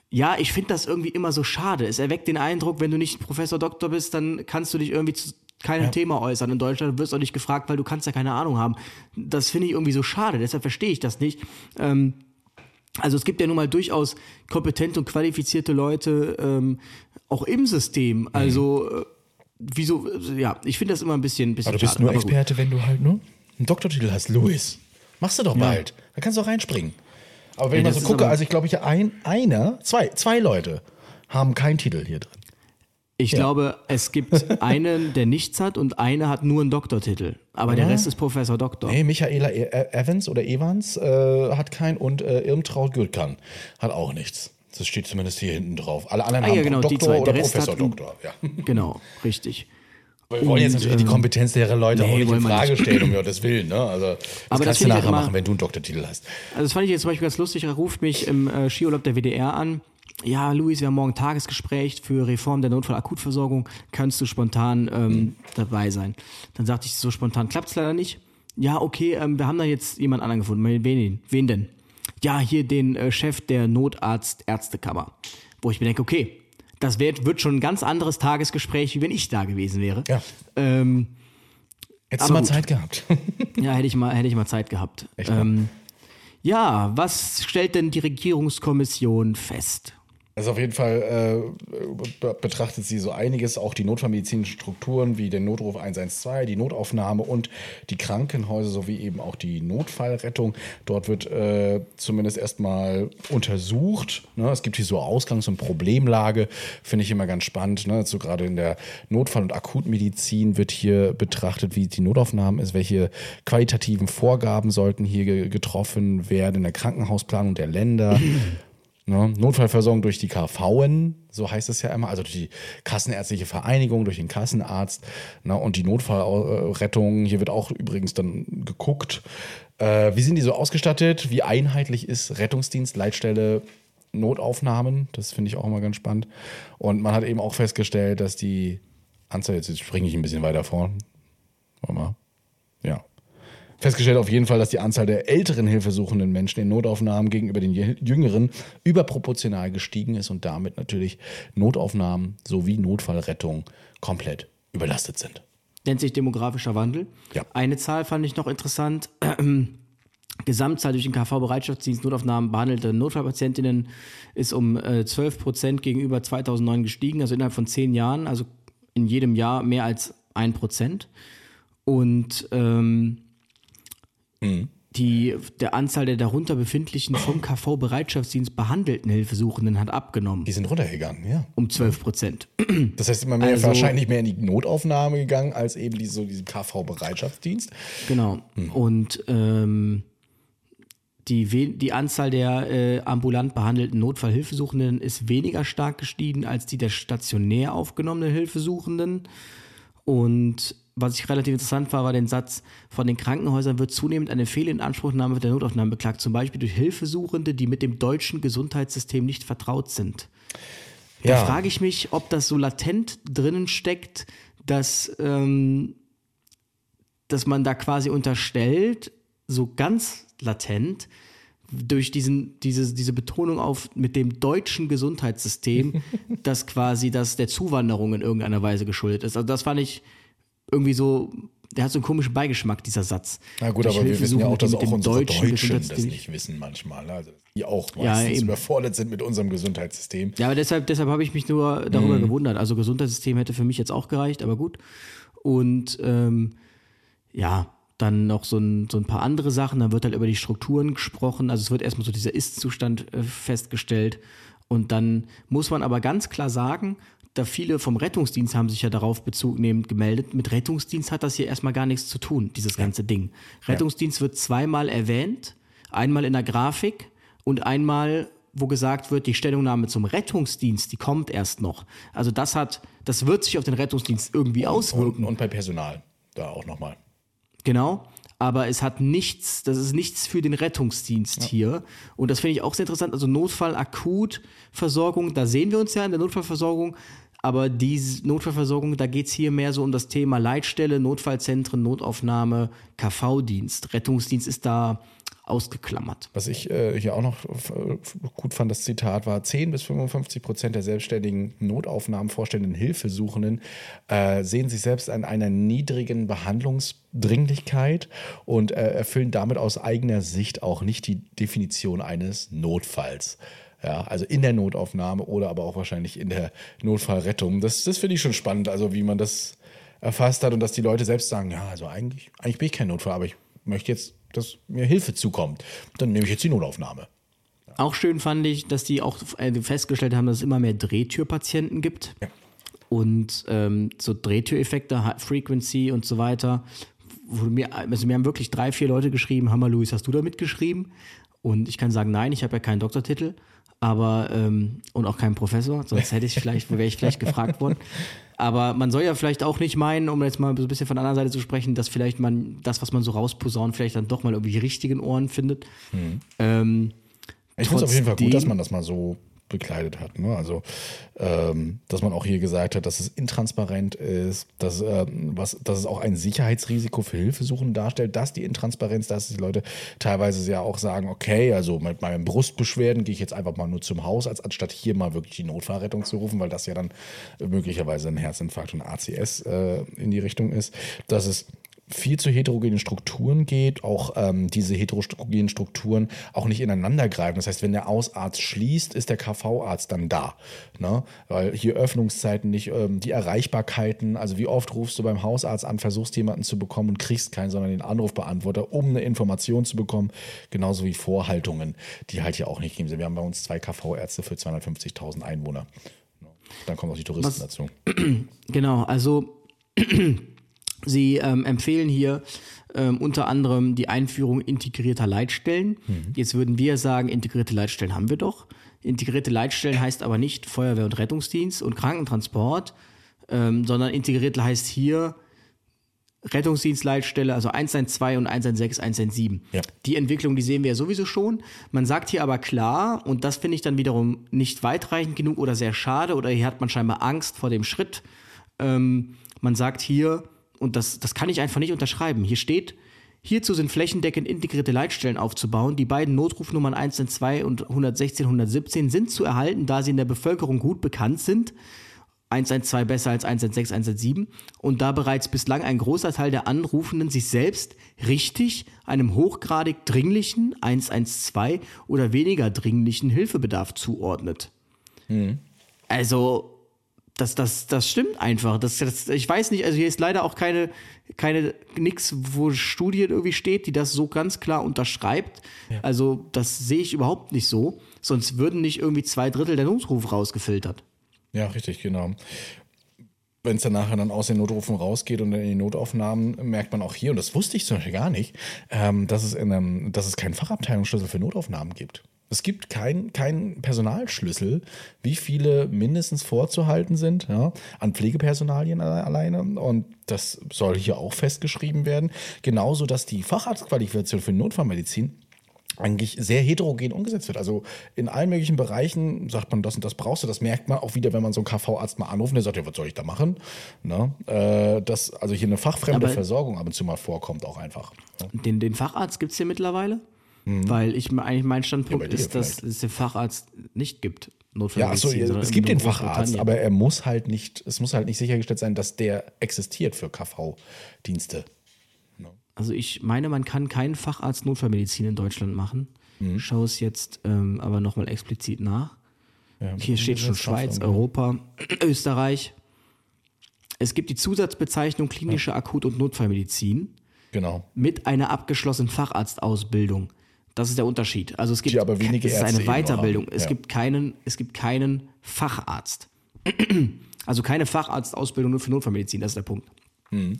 ja, ich finde das irgendwie immer so schade. Es erweckt den Eindruck, wenn du nicht Professor Doktor bist, dann kannst du dich irgendwie zu keinem Thema äußern. In Deutschland wirst du auch nicht gefragt, weil du kannst ja keine Ahnung haben. Das finde ich irgendwie so schade, deshalb verstehe ich das nicht. Also es gibt ja nun mal durchaus kompetente und qualifizierte Leute auch im System. Also wieso, ja, ich finde das immer ein bisschen schade. Aber du bist nur Experte, wenn du halt nur einen Doktortitel hast, Louis. Machst du doch bald. Da kannst du auch reinspringen. Aber wenn ich mal so gucke, also ich glaube, zwei Leute haben keinen Titel hier drin. Ich glaube, es gibt einen, der nichts hat und eine hat nur einen Doktortitel. Aber der Rest ist Professor Doktor. Nee, Michaela Evans oder Evans hat keinen und Irmtraut Gürkan hat auch nichts. Das steht zumindest hier hinten drauf. Alle anderen haben genau, Doktor oder der Rest Professor Doktor. Ja. Genau, richtig. Aber wir wollen jetzt natürlich die Kompetenz der Leute auch nicht in Frage stellen, um Gottes Willen. Ne? Also, aber kannst du nachher machen, wenn du einen Doktortitel hast. Also das fand ich jetzt zum Beispiel ganz lustig. Er ruft mich im Skiurlaub der WDR an. Ja, Luis, wir haben morgen Tagesgespräch für Reform der Notfallakutversorgung. Kannst du spontan dabei sein? Dann sagte ich, so spontan klappt es leider nicht. Ja, okay, wir haben da jetzt jemand anderen gefunden. Wen denn? Ja, hier den Chef der Notarzt-Ärztekammer. Wo ich mir denke, okay, das wird schon ein ganz anderes Tagesgespräch, wie wenn ich da gewesen wäre. Ja. Hättest du mal Zeit gehabt. Ja, hätte ich mal Zeit gehabt. Echt? Ja, was stellt denn die Regierungskommission fest? Also auf jeden Fall betrachtet sie so einiges, auch die notfallmedizinischen Strukturen wie den Notruf 112, die Notaufnahme und die Krankenhäuser sowie eben auch die Notfallrettung. Dort wird zumindest erstmal untersucht. Ne? Es gibt hier so Ausgangs- und Problemlage, finde ich immer ganz spannend. Ne? So gerade in der Notfall- und Akutmedizin wird hier betrachtet, wie die Notaufnahmen ist, welche qualitativen Vorgaben sollten hier getroffen werden in der Krankenhausplanung der Länder. Notfallversorgung durch die KVen, so heißt es ja immer, also durch die Kassenärztliche Vereinigung, durch den Kassenarzt, ne, und die Notfallrettung. Hier wird auch übrigens dann geguckt, wie sind die so ausgestattet, wie einheitlich ist Rettungsdienst, Leitstelle, Notaufnahmen, das finde ich auch immer ganz spannend. Und man hat eben auch festgestellt, dass die Anzahl, jetzt springe ich ein bisschen weiter vor, warte mal, ja. Festgestellt auf jeden Fall, dass die Anzahl der älteren hilfesuchenden Menschen in Notaufnahmen gegenüber den jüngeren überproportional gestiegen ist und damit natürlich Notaufnahmen sowie Notfallrettung komplett überlastet sind. Nennt sich demografischer Wandel. Ja. Eine Zahl fand ich noch interessant. Gesamtzahl durch den KV-Bereitschaftsdienst Notaufnahmen behandelte Notfallpatientinnen ist um 12% gegenüber 2009 gestiegen, also innerhalb von 10 Jahren, also in jedem Jahr mehr als 1%. Und der Anzahl der darunter befindlichen vom KV-Bereitschaftsdienst behandelten Hilfesuchenden hat abgenommen. Die sind runtergegangen, ja. Um 12%. Das heißt, man wäre wahrscheinlich mehr in die Notaufnahme gegangen, als eben diesen KV-Bereitschaftsdienst. Genau. Hm. Und die Anzahl der ambulant behandelten Notfallhilfesuchenden ist weniger stark gestiegen als die der stationär aufgenommenen Hilfesuchenden. Und was ich relativ interessant war den Satz, von den Krankenhäusern wird zunehmend eine Fehlinanspruchnahme der Notaufnahme beklagt, zum Beispiel durch Hilfesuchende, die mit dem deutschen Gesundheitssystem nicht vertraut sind. Ja. Da frage ich mich, ob das so latent drinnen steckt, dass man da quasi unterstellt, so ganz latent, durch diese Betonung auf mit dem deutschen Gesundheitssystem, dass quasi das der Zuwanderung in irgendeiner Weise geschuldet ist. Also das fand ich irgendwie so, der hat so einen komischen Beigeschmack, dieser Satz. Na gut, aber wir wissen ja auch, dass auch unsere Deutschen das nicht wissen manchmal. Also die auch meistens überfordert sind mit unserem Gesundheitssystem. Ja, aber deshalb habe ich mich nur darüber gewundert. Also Gesundheitssystem hätte für mich jetzt auch gereicht, aber gut. Und dann noch so ein paar andere Sachen. Dann wird halt über die Strukturen gesprochen. Also es wird erstmal so dieser Ist-Zustand festgestellt. Und dann muss man aber ganz klar sagen, da viele vom Rettungsdienst haben sich ja darauf bezugnehmend gemeldet. Mit Rettungsdienst hat das hier erstmal gar nichts zu tun, dieses ganze Ding. Rettungsdienst wird zweimal erwähnt, einmal in der Grafik und einmal, wo gesagt wird, die Stellungnahme zum Rettungsdienst, die kommt erst noch. Also das wird sich auf den Rettungsdienst irgendwie auswirken. Und bei Personal, da auch nochmal. Genau, aber es hat nichts, das ist nichts für den Rettungsdienst hier. Und das finde ich auch sehr interessant. Also Notfallakutversorgung, da sehen wir uns ja in der Notfallversorgung. Aber die Notfallversorgung, da geht es hier mehr so um das Thema Leitstelle, Notfallzentren, Notaufnahme, KV-Dienst. Rettungsdienst ist da ausgeklammert. Was ich hier auch noch gut fand, das Zitat war, 10-55% der selbstständigen Notaufnahmen vorstellenden Hilfesuchenden sehen sich selbst an einer niedrigen Behandlungsdringlichkeit und erfüllen damit aus eigener Sicht auch nicht die Definition eines Notfalls. Ja, also in der Notaufnahme oder aber auch wahrscheinlich in der Notfallrettung. Das finde ich schon spannend, also wie man das erfasst hat und dass die Leute selbst sagen, ja, also eigentlich bin ich kein Notfall, aber ich möchte jetzt, dass mir Hilfe zukommt. Dann nehme ich jetzt die Notaufnahme. Ja. Auch schön fand ich, dass die auch festgestellt haben, dass es immer mehr Drehtürpatienten gibt. Ja. Und so Drehtüreffekte, Frequency und so weiter. Mir haben wirklich 3-4 Leute geschrieben, Hammer Luis, hast du da mitgeschrieben? Und ich kann sagen, nein, ich habe ja keinen Doktortitel. Aber, und auch kein Professor, sonst wäre ich vielleicht gefragt worden. Aber man soll ja vielleicht auch nicht meinen, um jetzt mal so ein bisschen von der anderen Seite zu sprechen, dass vielleicht man das, was man so rausposaunt, vielleicht dann doch mal irgendwie die richtigen Ohren findet. Mhm. Ich finde es auf jeden Fall gut, dass man das mal so bekleidet hat. Ne? Also, dass man auch hier gesagt hat, dass es intransparent ist, dass es auch ein Sicherheitsrisiko für Hilfesuchende darstellt, dass die Intransparenz, dass die Leute teilweise ja auch sagen, okay, also mit meinen Brustbeschwerden gehe ich jetzt einfach mal nur zum Hausarzt, anstatt hier mal wirklich die Notfallrettung zu rufen, weil das ja dann möglicherweise ein Herzinfarkt und ACS in die Richtung ist, dass es viel zu heterogenen Strukturen geht, auch diese heterogenen Strukturen auch nicht ineinander greifen. Das heißt, wenn der Hausarzt schließt, ist der KV-Arzt dann da. Ne? Weil hier Öffnungszeiten nicht, die Erreichbarkeiten, also wie oft rufst du beim Hausarzt an, versuchst jemanden zu bekommen und kriegst keinen, sondern den Anrufbeantworter, um eine Information zu bekommen, genauso wie Vorhaltungen, die halt hier auch nicht gegeben sind. Wir haben bei uns 2 KV-Ärzte für 250.000 Einwohner. Dann kommen auch die Touristen dazu. Genau, also Sie empfehlen hier unter anderem die Einführung integrierter Leitstellen. Mhm. Jetzt würden wir sagen, integrierte Leitstellen haben wir doch. Integrierte Leitstellen heißt aber nicht Feuerwehr und Rettungsdienst und Krankentransport, sondern integriert heißt hier Rettungsdienstleitstelle, also 112 und 116, 117. Ja. Die Entwicklung, die sehen wir ja sowieso schon. Man sagt hier aber klar, und das finde ich dann wiederum nicht weitreichend genug oder sehr schade, oder hier hat man scheinbar Angst vor dem Schritt. Man sagt hier, und das kann ich einfach nicht unterschreiben. Hier steht, hierzu sind flächendeckend integrierte Leitstellen aufzubauen. Die beiden Notrufnummern 112 und 116, 117 sind zu erhalten, da sie in der Bevölkerung gut bekannt sind. 112 besser als 116, 117. Und da bereits bislang ein großer Teil der Anrufenden sich selbst richtig einem hochgradig dringlichen 112 oder weniger dringlichen Hilfebedarf zuordnet. Mhm. Also Das stimmt einfach. Ich weiß nicht, also hier ist leider auch keine nix, wo Studien irgendwie steht, die das so ganz klar unterschreibt. Ja. Also das sehe ich überhaupt nicht so. Sonst würden nicht irgendwie 2/3 der Notrufe rausgefiltert. Ja, richtig, genau. Wenn es dann nachher dann aus den Notrufen rausgeht und dann in die Notaufnahmen, merkt man auch hier, und das wusste ich zum Beispiel gar nicht, dass es keinen Fachabteilungsschlüssel für Notaufnahmen gibt. Es gibt kein Personalschlüssel, wie viele mindestens vorzuhalten sind, ja, an Pflegepersonalien alleine. Und das soll hier auch festgeschrieben werden. Genauso, dass die Facharztqualifikation für Notfallmedizin eigentlich sehr heterogen umgesetzt wird. Also in allen möglichen Bereichen sagt man, das und das brauchst du. Das merkt man auch wieder, wenn man so einen KV-Arzt mal anruft und der sagt, ja, was soll ich da machen? Ne? Das, also hier eine fachfremde Versorgung ab und zu mal vorkommt auch einfach. Ne? Den Facharzt gibt es hier mittlerweile? Mhm. Weil mein Standpunkt ist, dass es den Facharzt nicht gibt. Ja, also es gibt den Facharzt, aber es muss halt nicht sichergestellt sein, dass der existiert für KV-Dienste. Also ich meine, man kann keinen Facharzt Notfallmedizin in Deutschland machen. Mhm. Schau es jetzt aber nochmal explizit nach. Ja, hier steht schon Schweiz, Europa, Österreich. Es gibt die Zusatzbezeichnung klinische Akut- und Notfallmedizin. Genau. Mit einer abgeschlossenen Facharztausbildung. Das ist der Unterschied. Also es gibt aber wenige Ärzte. Es ist eine Weiterbildung. Es gibt keinen Facharzt. Also keine Facharztausbildung nur für Notfallmedizin. Das ist der Punkt. Mhm.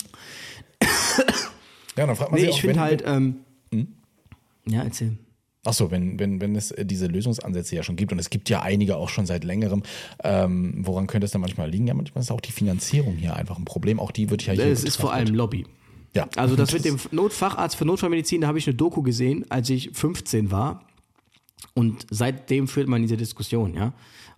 Ja, dann fragt man sich auch, ich finde halt, ja, erzähl. Achso, wenn es diese Lösungsansätze ja schon gibt, und es gibt ja einige auch schon seit längerem, woran könnte es dann manchmal liegen? Ja, manchmal ist auch die Finanzierung hier einfach ein Problem. Auch die wird ja hier betrachtet. Ist vor allem Lobby. Ja. Also das mit dem Facharzt für Notfallmedizin, da habe ich eine Doku gesehen, als ich 15 war. Und seitdem führt man diese Diskussion, ja.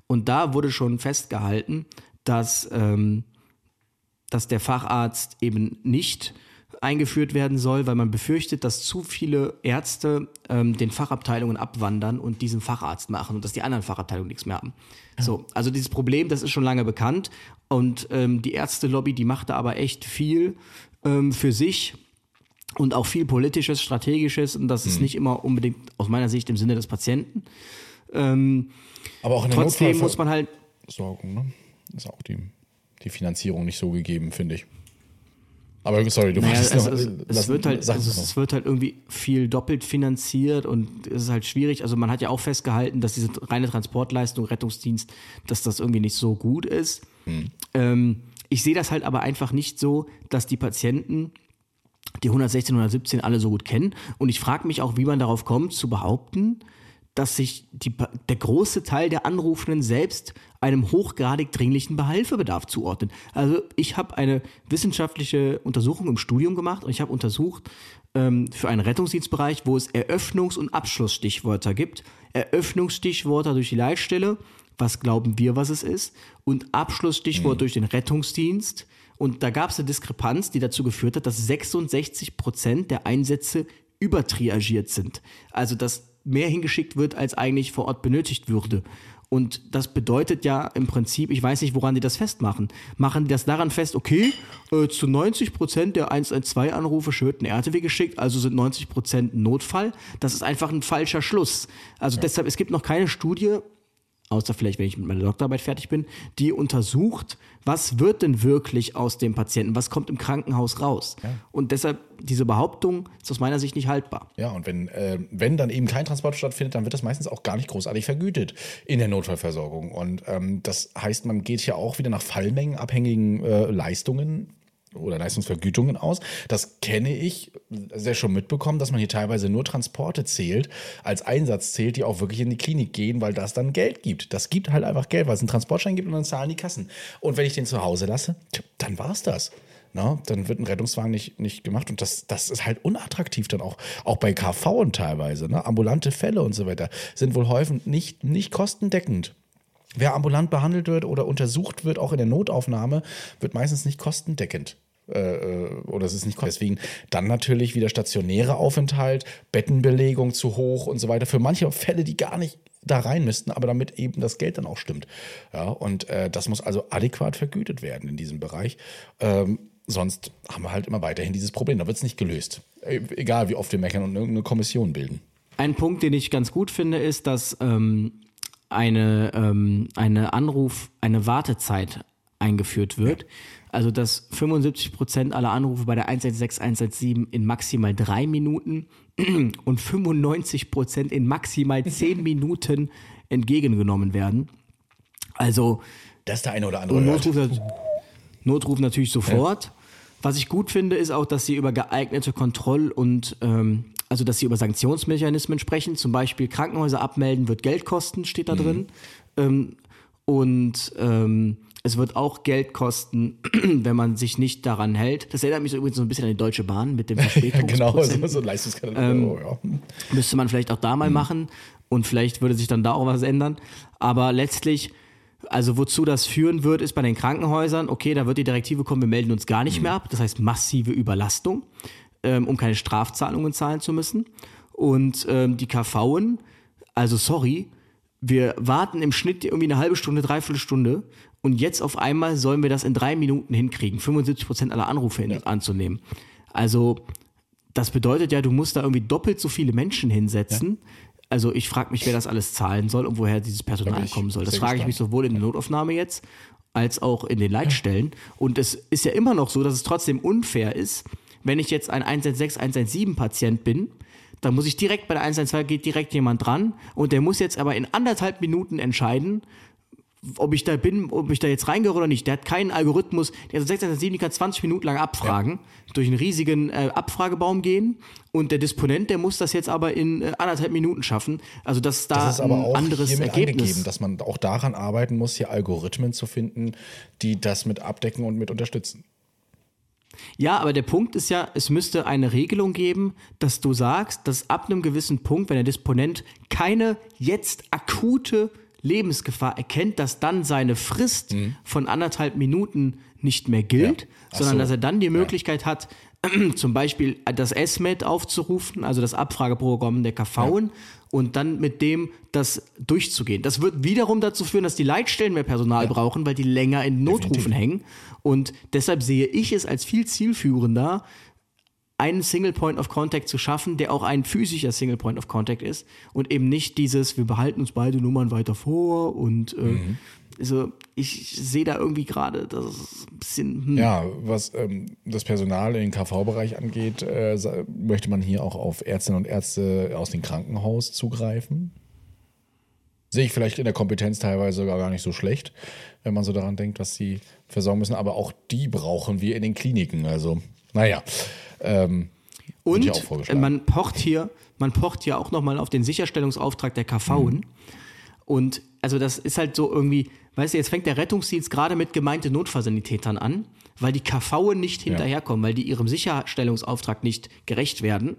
Und da wurde schon festgehalten, dass der Facharzt eben nicht eingeführt werden soll, weil man befürchtet, dass zu viele Ärzte den Fachabteilungen abwandern und diesen Facharzt machen und dass die anderen Fachabteilungen nichts mehr haben. Ja. So, also dieses Problem, das ist schon lange bekannt, und die Ärztelobby, die macht da aber echt viel für sich und auch viel Politisches, Strategisches, und das ist nicht immer unbedingt aus meiner Sicht im Sinne des Patienten. Aber auch in der Notfallversorgung muss man halt Sorgen, ne? Ist auch die Finanzierung nicht so gegeben, finde ich. Aber sorry, du wolltest es wird halt irgendwie viel doppelt finanziert, und es ist halt schwierig. Also man hat ja auch festgehalten, dass diese reine Transportleistung, Rettungsdienst, dass das irgendwie nicht so gut ist. Ich sehe das halt aber einfach nicht so, dass die Patienten die 116, 117 alle so gut kennen. Und ich frage mich auch, wie man darauf kommt, zu behaupten, dass sich der große Teil der Anrufenden selbst einem hochgradig dringlichen Beihilfebedarf zuordnet. Also ich habe eine wissenschaftliche Untersuchung im Studium gemacht, und ich habe untersucht für einen Rettungsdienstbereich, wo es Eröffnungs- und Abschlussstichwörter gibt. Eröffnungsstichwörter durch die Leitstelle, was glauben wir, was es ist, und Abschlussstichwort durch den Rettungsdienst. Und da gab es eine Diskrepanz, die dazu geführt hat, dass 66% der Einsätze übertriagiert sind. Also dass mehr hingeschickt wird, als eigentlich vor Ort benötigt würde. Und das bedeutet ja im Prinzip, ich weiß nicht, woran die das festmachen. Machen die das daran fest, okay, zu 90% der 112-Anrufe wird ein RTW geschickt, also sind 90% Notfall. Das ist einfach ein falscher Schluss. Also deshalb, es gibt noch keine Studie, außer vielleicht, wenn ich mit meiner Doktorarbeit fertig bin, die untersucht, was wird denn wirklich aus dem Patienten, was kommt im Krankenhaus raus. Ja. Und deshalb, diese Behauptung ist aus meiner Sicht nicht haltbar. Ja, und wenn dann eben kein Transport stattfindet, dann wird das meistens auch gar nicht großartig vergütet in der Notfallversorgung. Und das heißt, man geht hier auch wieder nach fallmengenabhängigen Leistungen oder Leistungsvergütungen aus. Das kenne ich sehr schon mitbekommen, dass man hier teilweise nur Transporte zählt, als Einsatz zählt, die auch wirklich in die Klinik gehen, weil das dann Geld gibt. Das gibt halt einfach Geld, weil es einen Transportschein gibt, und dann zahlen die Kassen. Und wenn ich den zu Hause lasse, dann war's das. Na, dann wird ein Rettungswagen nicht gemacht, und das ist halt unattraktiv dann auch bei KV und teilweise. Ne? Ambulante Fälle und so weiter sind wohl häufig nicht kostendeckend. Wer ambulant behandelt wird oder untersucht wird, auch in der Notaufnahme, wird meistens nicht kostendeckend. Oder es ist nicht deswegen dann natürlich wieder stationäre Aufenthalt, Bettenbelegung zu hoch und so weiter. Für manche Fälle, die gar nicht da rein müssten, aber damit eben das Geld dann auch stimmt. Ja, und das muss also adäquat vergütet werden in diesem Bereich. Sonst haben wir halt immer weiterhin dieses Problem. Da wird es nicht gelöst. Egal, wie oft wir meckern und irgendeine Kommission bilden. Ein Punkt, den ich ganz gut finde, ist, dass eine Wartezeit eingeführt wird. Also dass 75% aller Anrufe bei der 116 117 in maximal 3 Minuten und 95% in maximal 10 Minuten entgegengenommen werden. Also das ist der eine oder andere. Und Notruf natürlich sofort. Ja. Was ich gut finde, ist auch, dass sie über geeignete Kontroll- und also dass sie über Sanktionsmechanismen sprechen. Zum Beispiel Krankenhäuser abmelden wird Geld kosten, steht da drin. Es wird auch Geld kosten, wenn man sich nicht daran hält. Das erinnert mich übrigens so ein bisschen an die Deutsche Bahn mit dem Verspätungsprozent. Ja, genau, so ein Leistungskatalog. Müsste man vielleicht auch da mal machen und vielleicht würde sich dann da auch was ändern. Aber letztlich, also wozu das führen wird, ist bei den Krankenhäusern, okay, da wird die Direktive kommen, wir melden uns gar nicht mehr ab. Das heißt massive Überlastung, um keine Strafzahlungen zahlen zu müssen. Und die KVen, also sorry, wir warten im Schnitt irgendwie eine halbe Stunde, dreiviertel Stunde und jetzt auf einmal sollen wir das in 3 Minuten hinkriegen, 75% aller Anrufe anzunehmen. Also das bedeutet ja, du musst da irgendwie doppelt so viele Menschen hinsetzen. Ja. Also ich frage mich, wer das alles zahlen soll und woher dieses Personal kommen soll. Das frage ich mich sowohl in der Notaufnahme jetzt als auch in den Leitstellen. Und es ist ja immer noch so, dass es trotzdem unfair ist, wenn ich jetzt ein 116, 117 Patient bin, dann muss ich direkt bei der 112, geht direkt jemand dran und der muss jetzt aber in 1,5 Minuten entscheiden, ob ich da bin, ob ich da jetzt reingehöre oder nicht. Der hat keinen Algorithmus. Der 617 kann 20 Minuten lang abfragen, durch einen riesigen Abfragebaum gehen und der Disponent, der muss das jetzt aber in 1,5 Minuten schaffen. Also dass da das ist aber ein auch anderes Ergebnis angegeben, dass man auch daran arbeiten muss, hier Algorithmen zu finden, die das mit abdecken und mit unterstützen. Ja, aber der Punkt ist ja, es müsste eine Regelung geben, dass du sagst, dass ab einem gewissen Punkt, wenn der Disponent keine jetzt akute Lebensgefahr erkennt, dass dann seine Frist von 1,5 Minuten nicht mehr gilt, sondern dass er dann die Möglichkeit hat, zum Beispiel das SMED aufzurufen, also das Abfrageprogramm der KVen und dann mit dem das durchzugehen. Das wird wiederum dazu führen, dass die Leitstellen mehr Personal brauchen, weil die länger in Notrufen hängen und deshalb sehe ich es als viel zielführender, einen Single Point of Contact zu schaffen, der auch ein physischer Single Point of Contact ist und eben nicht dieses, wir behalten uns beide Nummern weiter vor und also ich sehe da irgendwie gerade, das ist ein bisschen... Ja, was das Personal in den KV-Bereich angeht, möchte man hier auch auf Ärztinnen und Ärzte aus dem Krankenhaus zugreifen. Sehe ich vielleicht in der Kompetenz teilweise sogar gar nicht so schlecht, wenn man so daran denkt, was sie versorgen müssen, aber auch die brauchen wir in den Kliniken, also naja... Und man pocht hier auch nochmal auf den Sicherstellungsauftrag der KVen. Und also das ist halt so irgendwie, weißt du, jetzt fängt der Rettungsdienst gerade mit gemeinte Notfallsanitätern an, weil die KVen nicht hinterherkommen, weil die ihrem Sicherstellungsauftrag nicht gerecht werden.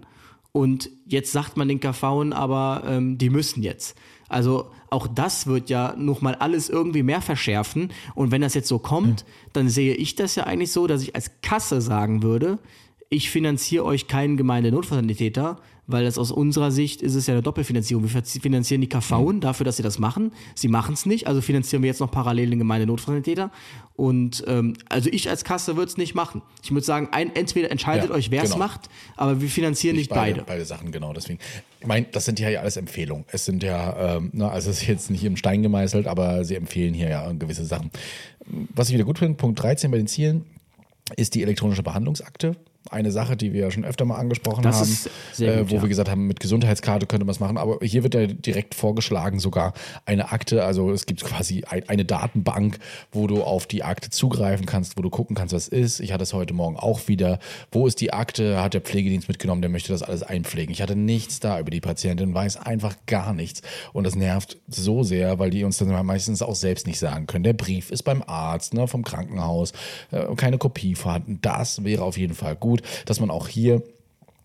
Und jetzt sagt man den KVen aber, die müssen jetzt. Also auch das wird ja nochmal alles irgendwie mehr verschärfen. Und wenn das jetzt so kommt, dann sehe ich das ja eigentlich so, dass ich als Kasse sagen würde, ich finanziere euch keinen Gemeindenotfallsanitäter, weil das aus unserer Sicht ist es ja eine Doppelfinanzierung. Wir finanzieren die KVen dafür, dass sie das machen. Sie machen es nicht, also finanzieren wir jetzt noch parallel den Gemeindenotfallsanitäter. Und also ich als Kasse würde es nicht machen. Ich würde sagen, entweder entscheidet euch, wer es macht, aber wir finanzieren nicht beide. Beide Sachen, genau. Deswegen. Ich meine, das sind ja alles Empfehlungen. Es sind ja, also es ist jetzt nicht im Stein gemeißelt, aber sie empfehlen hier ja gewisse Sachen. Was ich wieder gut finde, Punkt 13 bei den Zielen, ist die elektronische Behandlungsakte. Eine Sache, die wir ja schon öfter mal angesprochen haben, gut, wo wir gesagt haben, mit Gesundheitskarte könnte man es machen, aber hier wird ja direkt vorgeschlagen sogar eine Akte, also es gibt quasi eine Datenbank, wo du auf die Akte zugreifen kannst, wo du gucken kannst, was ist. Ich hatte es heute Morgen auch wieder. Wo ist die Akte? Hat der Pflegedienst mitgenommen, der möchte das alles einpflegen. Ich hatte nichts da über die Patientin, weiß einfach gar nichts und das nervt so sehr, weil die uns dann meistens auch selbst nicht sagen können. Der Brief ist beim Arzt, ne, vom Krankenhaus, keine Kopie vorhanden. Das wäre auf jeden Fall gut, dass man auch hier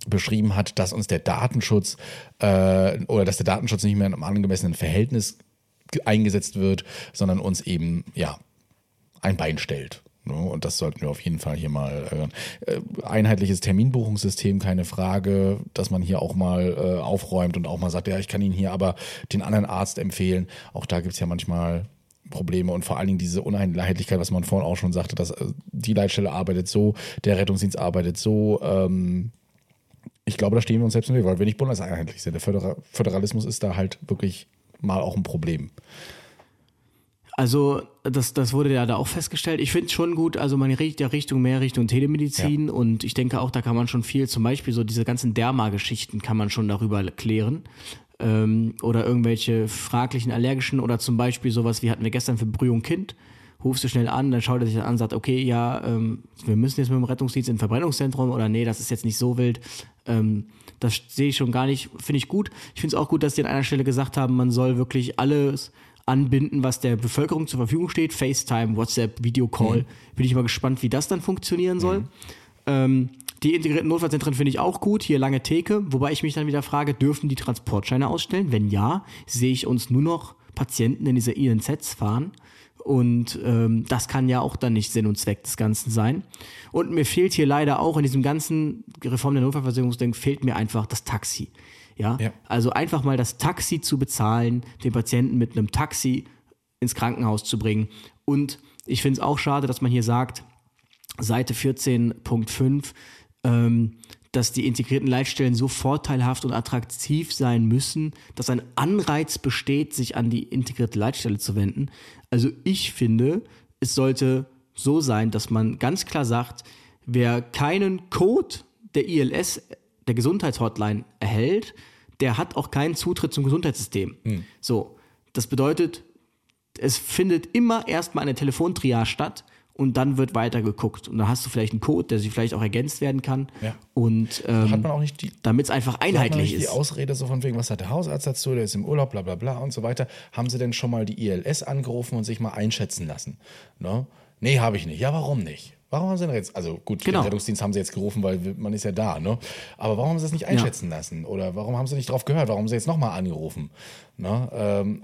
beschrieben hat, dass uns der Datenschutz oder dass der Datenschutz nicht mehr in einem angemessenen Verhältnis eingesetzt wird, sondern uns eben ein Bein stellt. Ne? Und das sollten wir auf jeden Fall hier mal einheitliches Terminbuchungssystem, keine Frage, dass man hier auch mal aufräumt und auch mal sagt, ja, ich kann Ihnen hier aber den anderen Arzt empfehlen. Auch da gibt es ja manchmal Probleme und vor allen Dingen diese Uneinheitlichkeit, was man vorhin auch schon sagte, dass die Leitstelle arbeitet so, der Rettungsdienst arbeitet so. Ich glaube, da stehen wir uns selbst im Weg, weil wir nicht bundeseinheitlich sind. Der Föderalismus ist da halt wirklich mal auch ein Problem. Also das wurde ja da auch festgestellt. Ich finde es schon gut, also man regt ja mehr Richtung Telemedizin, ja. Und ich denke auch, da kann man schon viel, zum Beispiel so diese ganzen Derma-Geschichten kann man schon darüber klären. Oder irgendwelche fraglichen allergischen oder zum Beispiel sowas, wie hatten wir gestern für Brühung Kind, rufst du schnell an, dann schaut er sich an und sagt, okay, ja, wir müssen jetzt mit dem Rettungsdienst in ein Verbrennungszentrum oder nee, das ist jetzt nicht so wild. Das sehe ich schon gar nicht, finde ich gut. Ich finde es auch gut, dass die an einer Stelle gesagt haben, man soll wirklich alles anbinden, was der Bevölkerung zur Verfügung steht. FaceTime, WhatsApp, Videocall. Bin ich mal gespannt, wie das dann funktionieren soll. Die integrierten Notfallzentren finde ich auch gut. Hier lange Theke. Wobei ich mich dann wieder frage, dürfen die Transportscheine ausstellen? Wenn ja, sehe ich uns nur noch Patienten in diese INZs fahren. Und das kann ja auch dann nicht Sinn und Zweck des Ganzen sein. Und mir fehlt hier leider auch in diesem ganzen Reform der Notfallversicherungsdenken, fehlt mir einfach das Taxi. Ja? Also einfach mal das Taxi zu bezahlen, den Patienten mit einem Taxi ins Krankenhaus zu bringen. Und ich finde es auch schade, dass man hier sagt, Seite 14.5, dass die integrierten Leitstellen so vorteilhaft und attraktiv sein müssen, dass ein Anreiz besteht, sich an die integrierte Leitstelle zu wenden. Also ich finde, es sollte so sein, dass man ganz klar sagt, wer keinen Code der ILS, der Gesundheitshotline, erhält, der hat auch keinen Zutritt zum Gesundheitssystem. So, das bedeutet, es findet immer erstmal eine Telefontriage statt. Und dann wird weiter geguckt. Und dann hast du vielleicht einen Code, der sich vielleicht auch ergänzt werden kann. Ja. Und damit es einfach einheitlich ist. Die Ausrede so von wegen, was hat der Hausarzt dazu, der ist im Urlaub, bla bla bla und so weiter. Haben sie denn schon mal die ILS angerufen und sich mal einschätzen lassen? No? Nee, habe ich nicht. Ja, warum nicht? Warum haben sie denn jetzt, also gut, den Rettungsdienst haben sie jetzt gerufen, weil man ist ja da, ne? Aber warum haben sie das nicht einschätzen lassen? Oder warum haben sie nicht drauf gehört? Warum haben sie jetzt nochmal angerufen? No?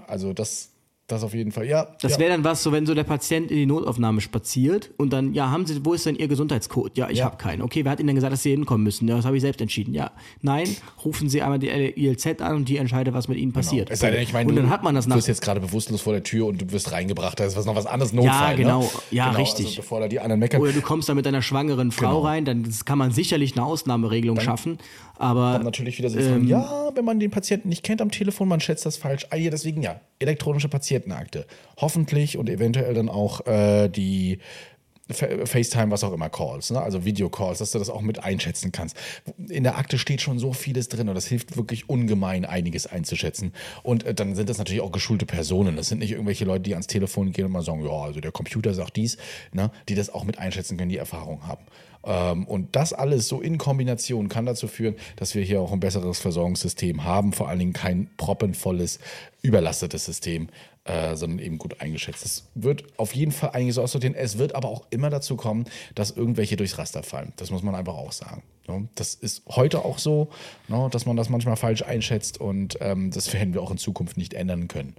Also das auf jeden Fall, ja. Das wäre dann was, so wenn so der Patient in die Notaufnahme spaziert und dann, ja, haben Sie, wo ist denn Ihr Gesundheitscode? Ja, ich habe keinen. Okay, wer hat Ihnen denn gesagt, dass Sie hinkommen müssen? Ja, das habe ich selbst entschieden. Ja, nein, rufen Sie einmal die ILZ an und die entscheidet, was mit Ihnen passiert. Genau. Es sei denn, ich meine, und dann hat man das nach. Du bist jetzt gerade bewusstlos vor der Tür und du wirst reingebracht, da ist was noch was anderes Notfall. Ja, genau, ne? Ja, genau, richtig. Also, bevor da die anderen meckern. Oder du kommst da mit deiner schwangeren Frau rein, dann kann man sicherlich eine Ausnahmeregelung dann schaffen. Aber dann natürlich wieder so sagen, ja, wenn man den Patienten nicht kennt am Telefon, man schätzt das falsch. Deswegen elektronische Patientenakte. Hoffentlich und eventuell dann auch die FaceTime, was auch immer, Calls, ne? Also Videocalls, dass du das auch mit einschätzen kannst. In der Akte steht schon so vieles drin und das hilft wirklich ungemein, einiges einzuschätzen. Und dann sind das natürlich auch geschulte Personen. Das sind nicht irgendwelche Leute, die ans Telefon gehen und mal sagen, ja, also der Computer sagt dies, ne? Die das auch mit einschätzen können, die Erfahrung haben. Und das alles so in Kombination kann dazu führen, dass wir hier auch ein besseres Versorgungssystem haben, vor allen Dingen kein proppenvolles, überlastetes System, sondern eben gut eingeschätzt. Es wird auf jeden Fall einiges aussortieren, es wird aber auch immer dazu kommen, dass irgendwelche durchs Raster fallen. Das muss man einfach auch sagen. Das ist heute auch so, dass man das manchmal falsch einschätzt und das werden wir auch in Zukunft nicht ändern können.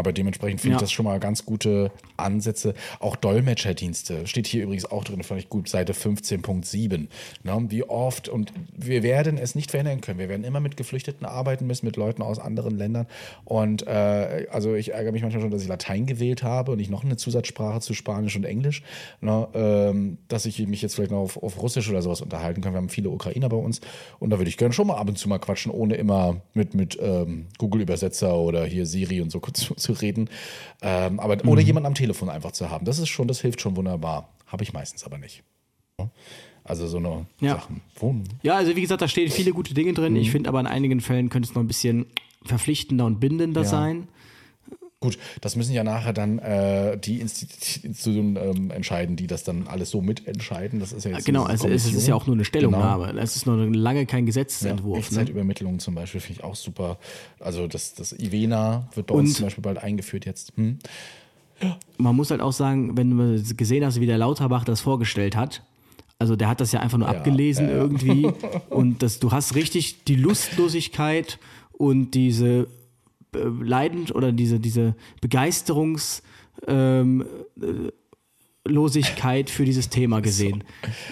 Aber dementsprechend finde ich das schon mal ganz gute Ansätze. Auch Dolmetscherdienste steht hier übrigens auch drin, fand ich gut, Seite 15.7. Wie oft, und wir werden es nicht verhindern können. Wir werden immer mit Geflüchteten arbeiten müssen, mit Leuten aus anderen Ländern. Und also ich ärgere mich manchmal schon, dass ich Latein gewählt habe und nicht noch eine Zusatzsprache zu Spanisch und Englisch. Dass ich mich jetzt vielleicht noch auf Russisch oder sowas unterhalten kann. Wir haben viele Ukrainer bei uns und da würde ich gerne schon mal ab und zu mal quatschen, ohne immer mit Google-Übersetzer oder hier Siri und so zu reden, aber oder jemanden am Telefon einfach zu haben. Das hilft schon wunderbar. Habe ich meistens aber nicht. Also so eine Sachen. Ja, also wie gesagt, da stehen viele gute Dinge drin. Ich finde aber in einigen Fällen könnte es noch ein bisschen verpflichtender und bindender sein. Gut, das müssen ja nachher dann die Institutionen entscheiden, die das dann alles so mitentscheiden. Das ist ja jetzt genau, also es ist ja auch nur eine Stellungnahme. Genau. Es ist noch lange kein Gesetzentwurf. Ja, Echtzeitübermittlung zum Beispiel finde ich auch super. Also das IVENA wird bei uns zum Beispiel bald eingeführt jetzt. Man muss halt auch sagen, wenn du gesehen hast, wie der Lauterbach das vorgestellt hat, also der hat das ja einfach nur abgelesen irgendwie und du hast richtig die Lustlosigkeit und diese leidend oder diese Begeisterungslosigkeit für dieses Thema gesehen.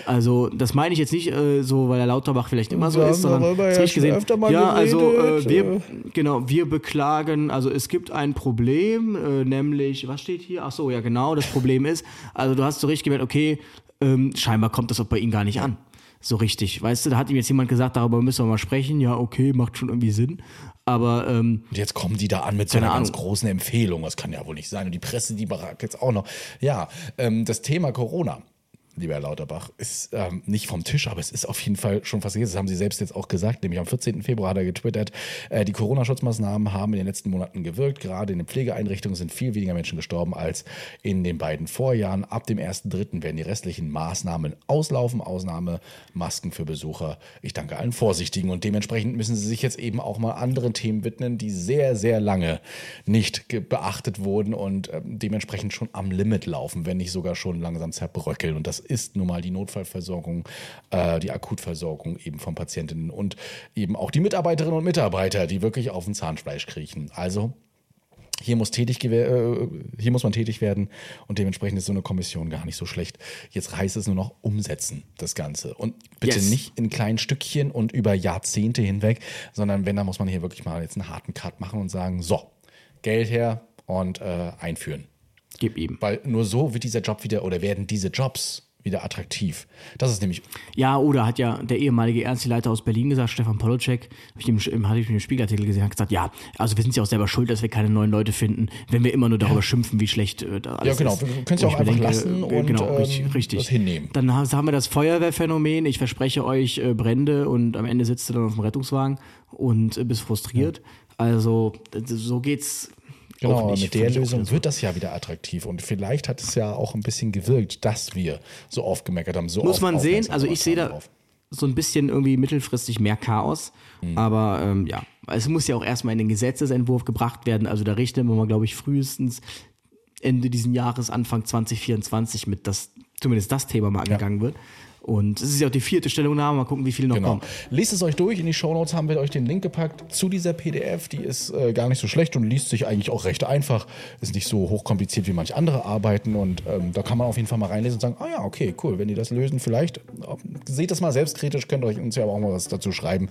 Also das meine ich jetzt nicht so, weil der Lauterbach vielleicht immer so ist, sondern das habe ich gesehen. Wir beklagen, also es gibt ein Problem, nämlich, was steht hier? Ach so, ja genau, das Problem ist, also du hast so richtig gemerkt, okay, scheinbar kommt das auch bei Ihnen gar nicht an. so richtig. Weißt du, da hat ihm jetzt jemand gesagt, darüber müssen wir mal sprechen. Ja, okay, macht schon irgendwie Sinn. Aber und jetzt kommen die da an mit so einer ganz großen Empfehlung. Das kann ja wohl nicht sein. Und die Presse, die barackt jetzt auch noch. Ja, das Thema Corona, lieber Herr Lauterbach, ist nicht vom Tisch, aber es ist auf jeden Fall schon fast, das haben Sie selbst jetzt auch gesagt, nämlich am 14. Februar hat er getwittert, die Corona-Schutzmaßnahmen haben in den letzten Monaten gewirkt, gerade in den Pflegeeinrichtungen sind viel weniger Menschen gestorben als in den beiden Vorjahren. Ab dem 1.3. werden die restlichen Maßnahmen auslaufen, Ausnahme Masken für Besucher. Ich danke allen Vorsichtigen und dementsprechend müssen Sie sich jetzt eben auch mal anderen Themen widmen, die sehr, sehr lange nicht beachtet wurden und dementsprechend schon am Limit laufen, wenn nicht sogar schon langsam zerbröckeln. Und das ist nun mal die Notfallversorgung, die Akutversorgung eben von Patientinnen und eben auch die Mitarbeiterinnen und Mitarbeiter, die wirklich auf dem Zahnfleisch kriechen. Also hier muss man tätig werden und dementsprechend ist so eine Kommission gar nicht so schlecht. Jetzt heißt es nur noch umsetzen, das Ganze. Und bitte nicht in kleinen Stückchen und über Jahrzehnte hinweg, sondern wenn, dann muss man hier wirklich mal jetzt einen harten Cut machen und sagen, so, Geld her und einführen. Gib ihm. Weil nur so wird dieser Job wieder oder werden diese Jobs wieder attraktiv. Das ist nämlich... Ja, oder hat ja der ehemalige Ärzteleiter aus Berlin gesagt, Stefan Polocek, hatte ich in dem Spiegelartikel gesehen, hat gesagt, ja, also wir sind ja auch selber schuld, dass wir keine neuen Leute finden, wenn wir immer nur darüber schimpfen, wie schlecht da alles ist. Ja, genau, wir können es ja auch einfach lassen und das hinnehmen. Dann haben wir das Feuerwehrphänomen, ich verspreche euch Brände und am Ende sitzt du dann auf dem Rettungswagen und bist frustriert. Ja. Also so geht's... Genau, mit der Lösung wird das ja wieder attraktiv und vielleicht hat es ja auch ein bisschen gewirkt, dass wir so aufgemeckert haben. So muss man sehen, also ich sehe da so ein bisschen irgendwie mittelfristig mehr Chaos, aber ja, es muss ja auch erstmal in den Gesetzesentwurf gebracht werden, also da rechnen wir mal, glaube ich, frühestens Ende diesen Jahres, Anfang 2024 mit, dass zumindest das Thema mal angegangen wird. Und es ist ja auch die 4. Stellungnahme, mal gucken, wie viele noch kommen. Lest es euch durch, in die Shownotes haben wir euch den Link gepackt zu dieser PDF, die ist gar nicht so schlecht und liest sich eigentlich auch recht einfach, ist nicht so hochkompliziert wie manche andere Arbeiten und da kann man auf jeden Fall mal reinlesen und sagen, ah ja, okay, cool, wenn die das lösen, vielleicht, seht das mal selbstkritisch, könnt euch uns ja auch mal was dazu schreiben,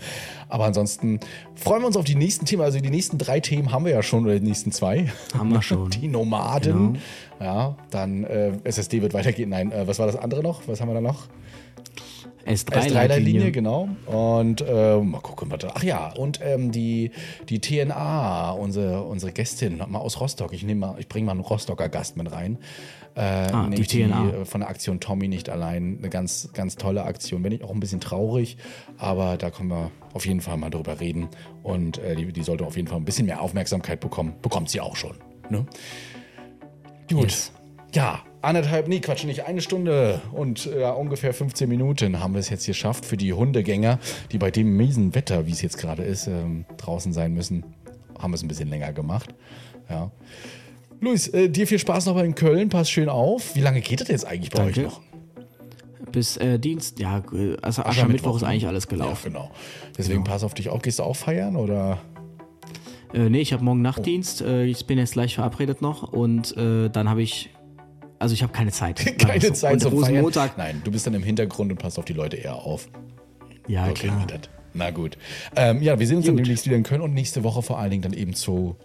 aber ansonsten freuen wir uns auf die nächsten Themen, also die nächsten 3 Themen haben wir ja schon, oder die nächsten 2. Haben wir schon. Die Nomaden, genau. Ja, dann SSD wird weitergehen, nein, was war das andere noch, was haben wir da noch? S3-Leitlinie, genau. Und mal gucken, was da. Ach ja, und die TNA, unsere Gästin, mal aus Rostock. Ich bringe mal einen Rostocker Gast mit rein. Die TNA. Die von der Aktion Tommy nicht allein. Eine ganz, ganz tolle Aktion. Wenn nicht auch ein bisschen traurig, aber da können wir auf jeden Fall mal drüber reden. Und die sollte auf jeden Fall ein bisschen mehr Aufmerksamkeit bekommen. Bekommt sie auch schon. Ne? Gut. Yes. Ja. 1 Stunde und ungefähr 15 Minuten haben wir es jetzt geschafft für die Hundegänger, die bei dem miesen Wetter, wie es jetzt gerade ist, draußen sein müssen, haben wir es ein bisschen länger gemacht. Ja. Luis, dir viel Spaß noch in Köln, pass schön auf. Wie lange geht das jetzt eigentlich bei euch noch? Bis Dienst, ja, also Aschermittwoch ist eigentlich alles gelaufen. Ja, genau. Deswegen pass auf dich auf. Gehst du auch feiern oder... Nee, ich habe morgen Nachtdienst, ich bin jetzt gleich verabredet noch und dann habe ich... Also ich habe keine Zeit. Keine Zeit zum Feiern. Nein, du bist dann im Hintergrund und passt auf die Leute eher auf. Ja, okay, klar. Na gut. Ja, wir sehen uns dann demnächst wieder in Köln und nächste Woche vor allen Dingen dann eben zu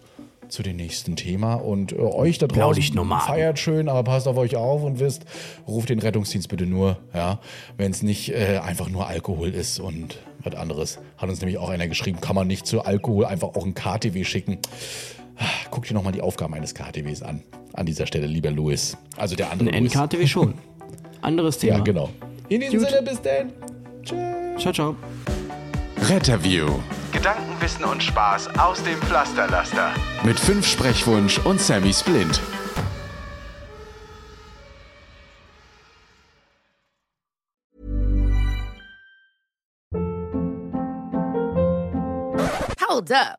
dem nächsten Thema. Und euch da draußen feiert schön, aber passt auf euch auf und wisst, ruft den Rettungsdienst bitte nur, ja, wenn es nicht einfach nur Alkohol ist und was anderes. Hat uns nämlich auch einer geschrieben, kann man nicht zu Alkohol einfach auch ein KTW schicken. Guck dir nochmal die Aufgaben eines KTWs an. An dieser Stelle, lieber Louis. Also der andere Louis. Ein NKTW schon. Anderes Thema. Ja, genau. In diesem Sinne, bis dann. Tschüss. Ciao, ciao. Retterview. Gedanken, Wissen und Spaß aus dem Pflasterlaster. Mit 5 Sprechwunsch und Sammy Splint. Hold up.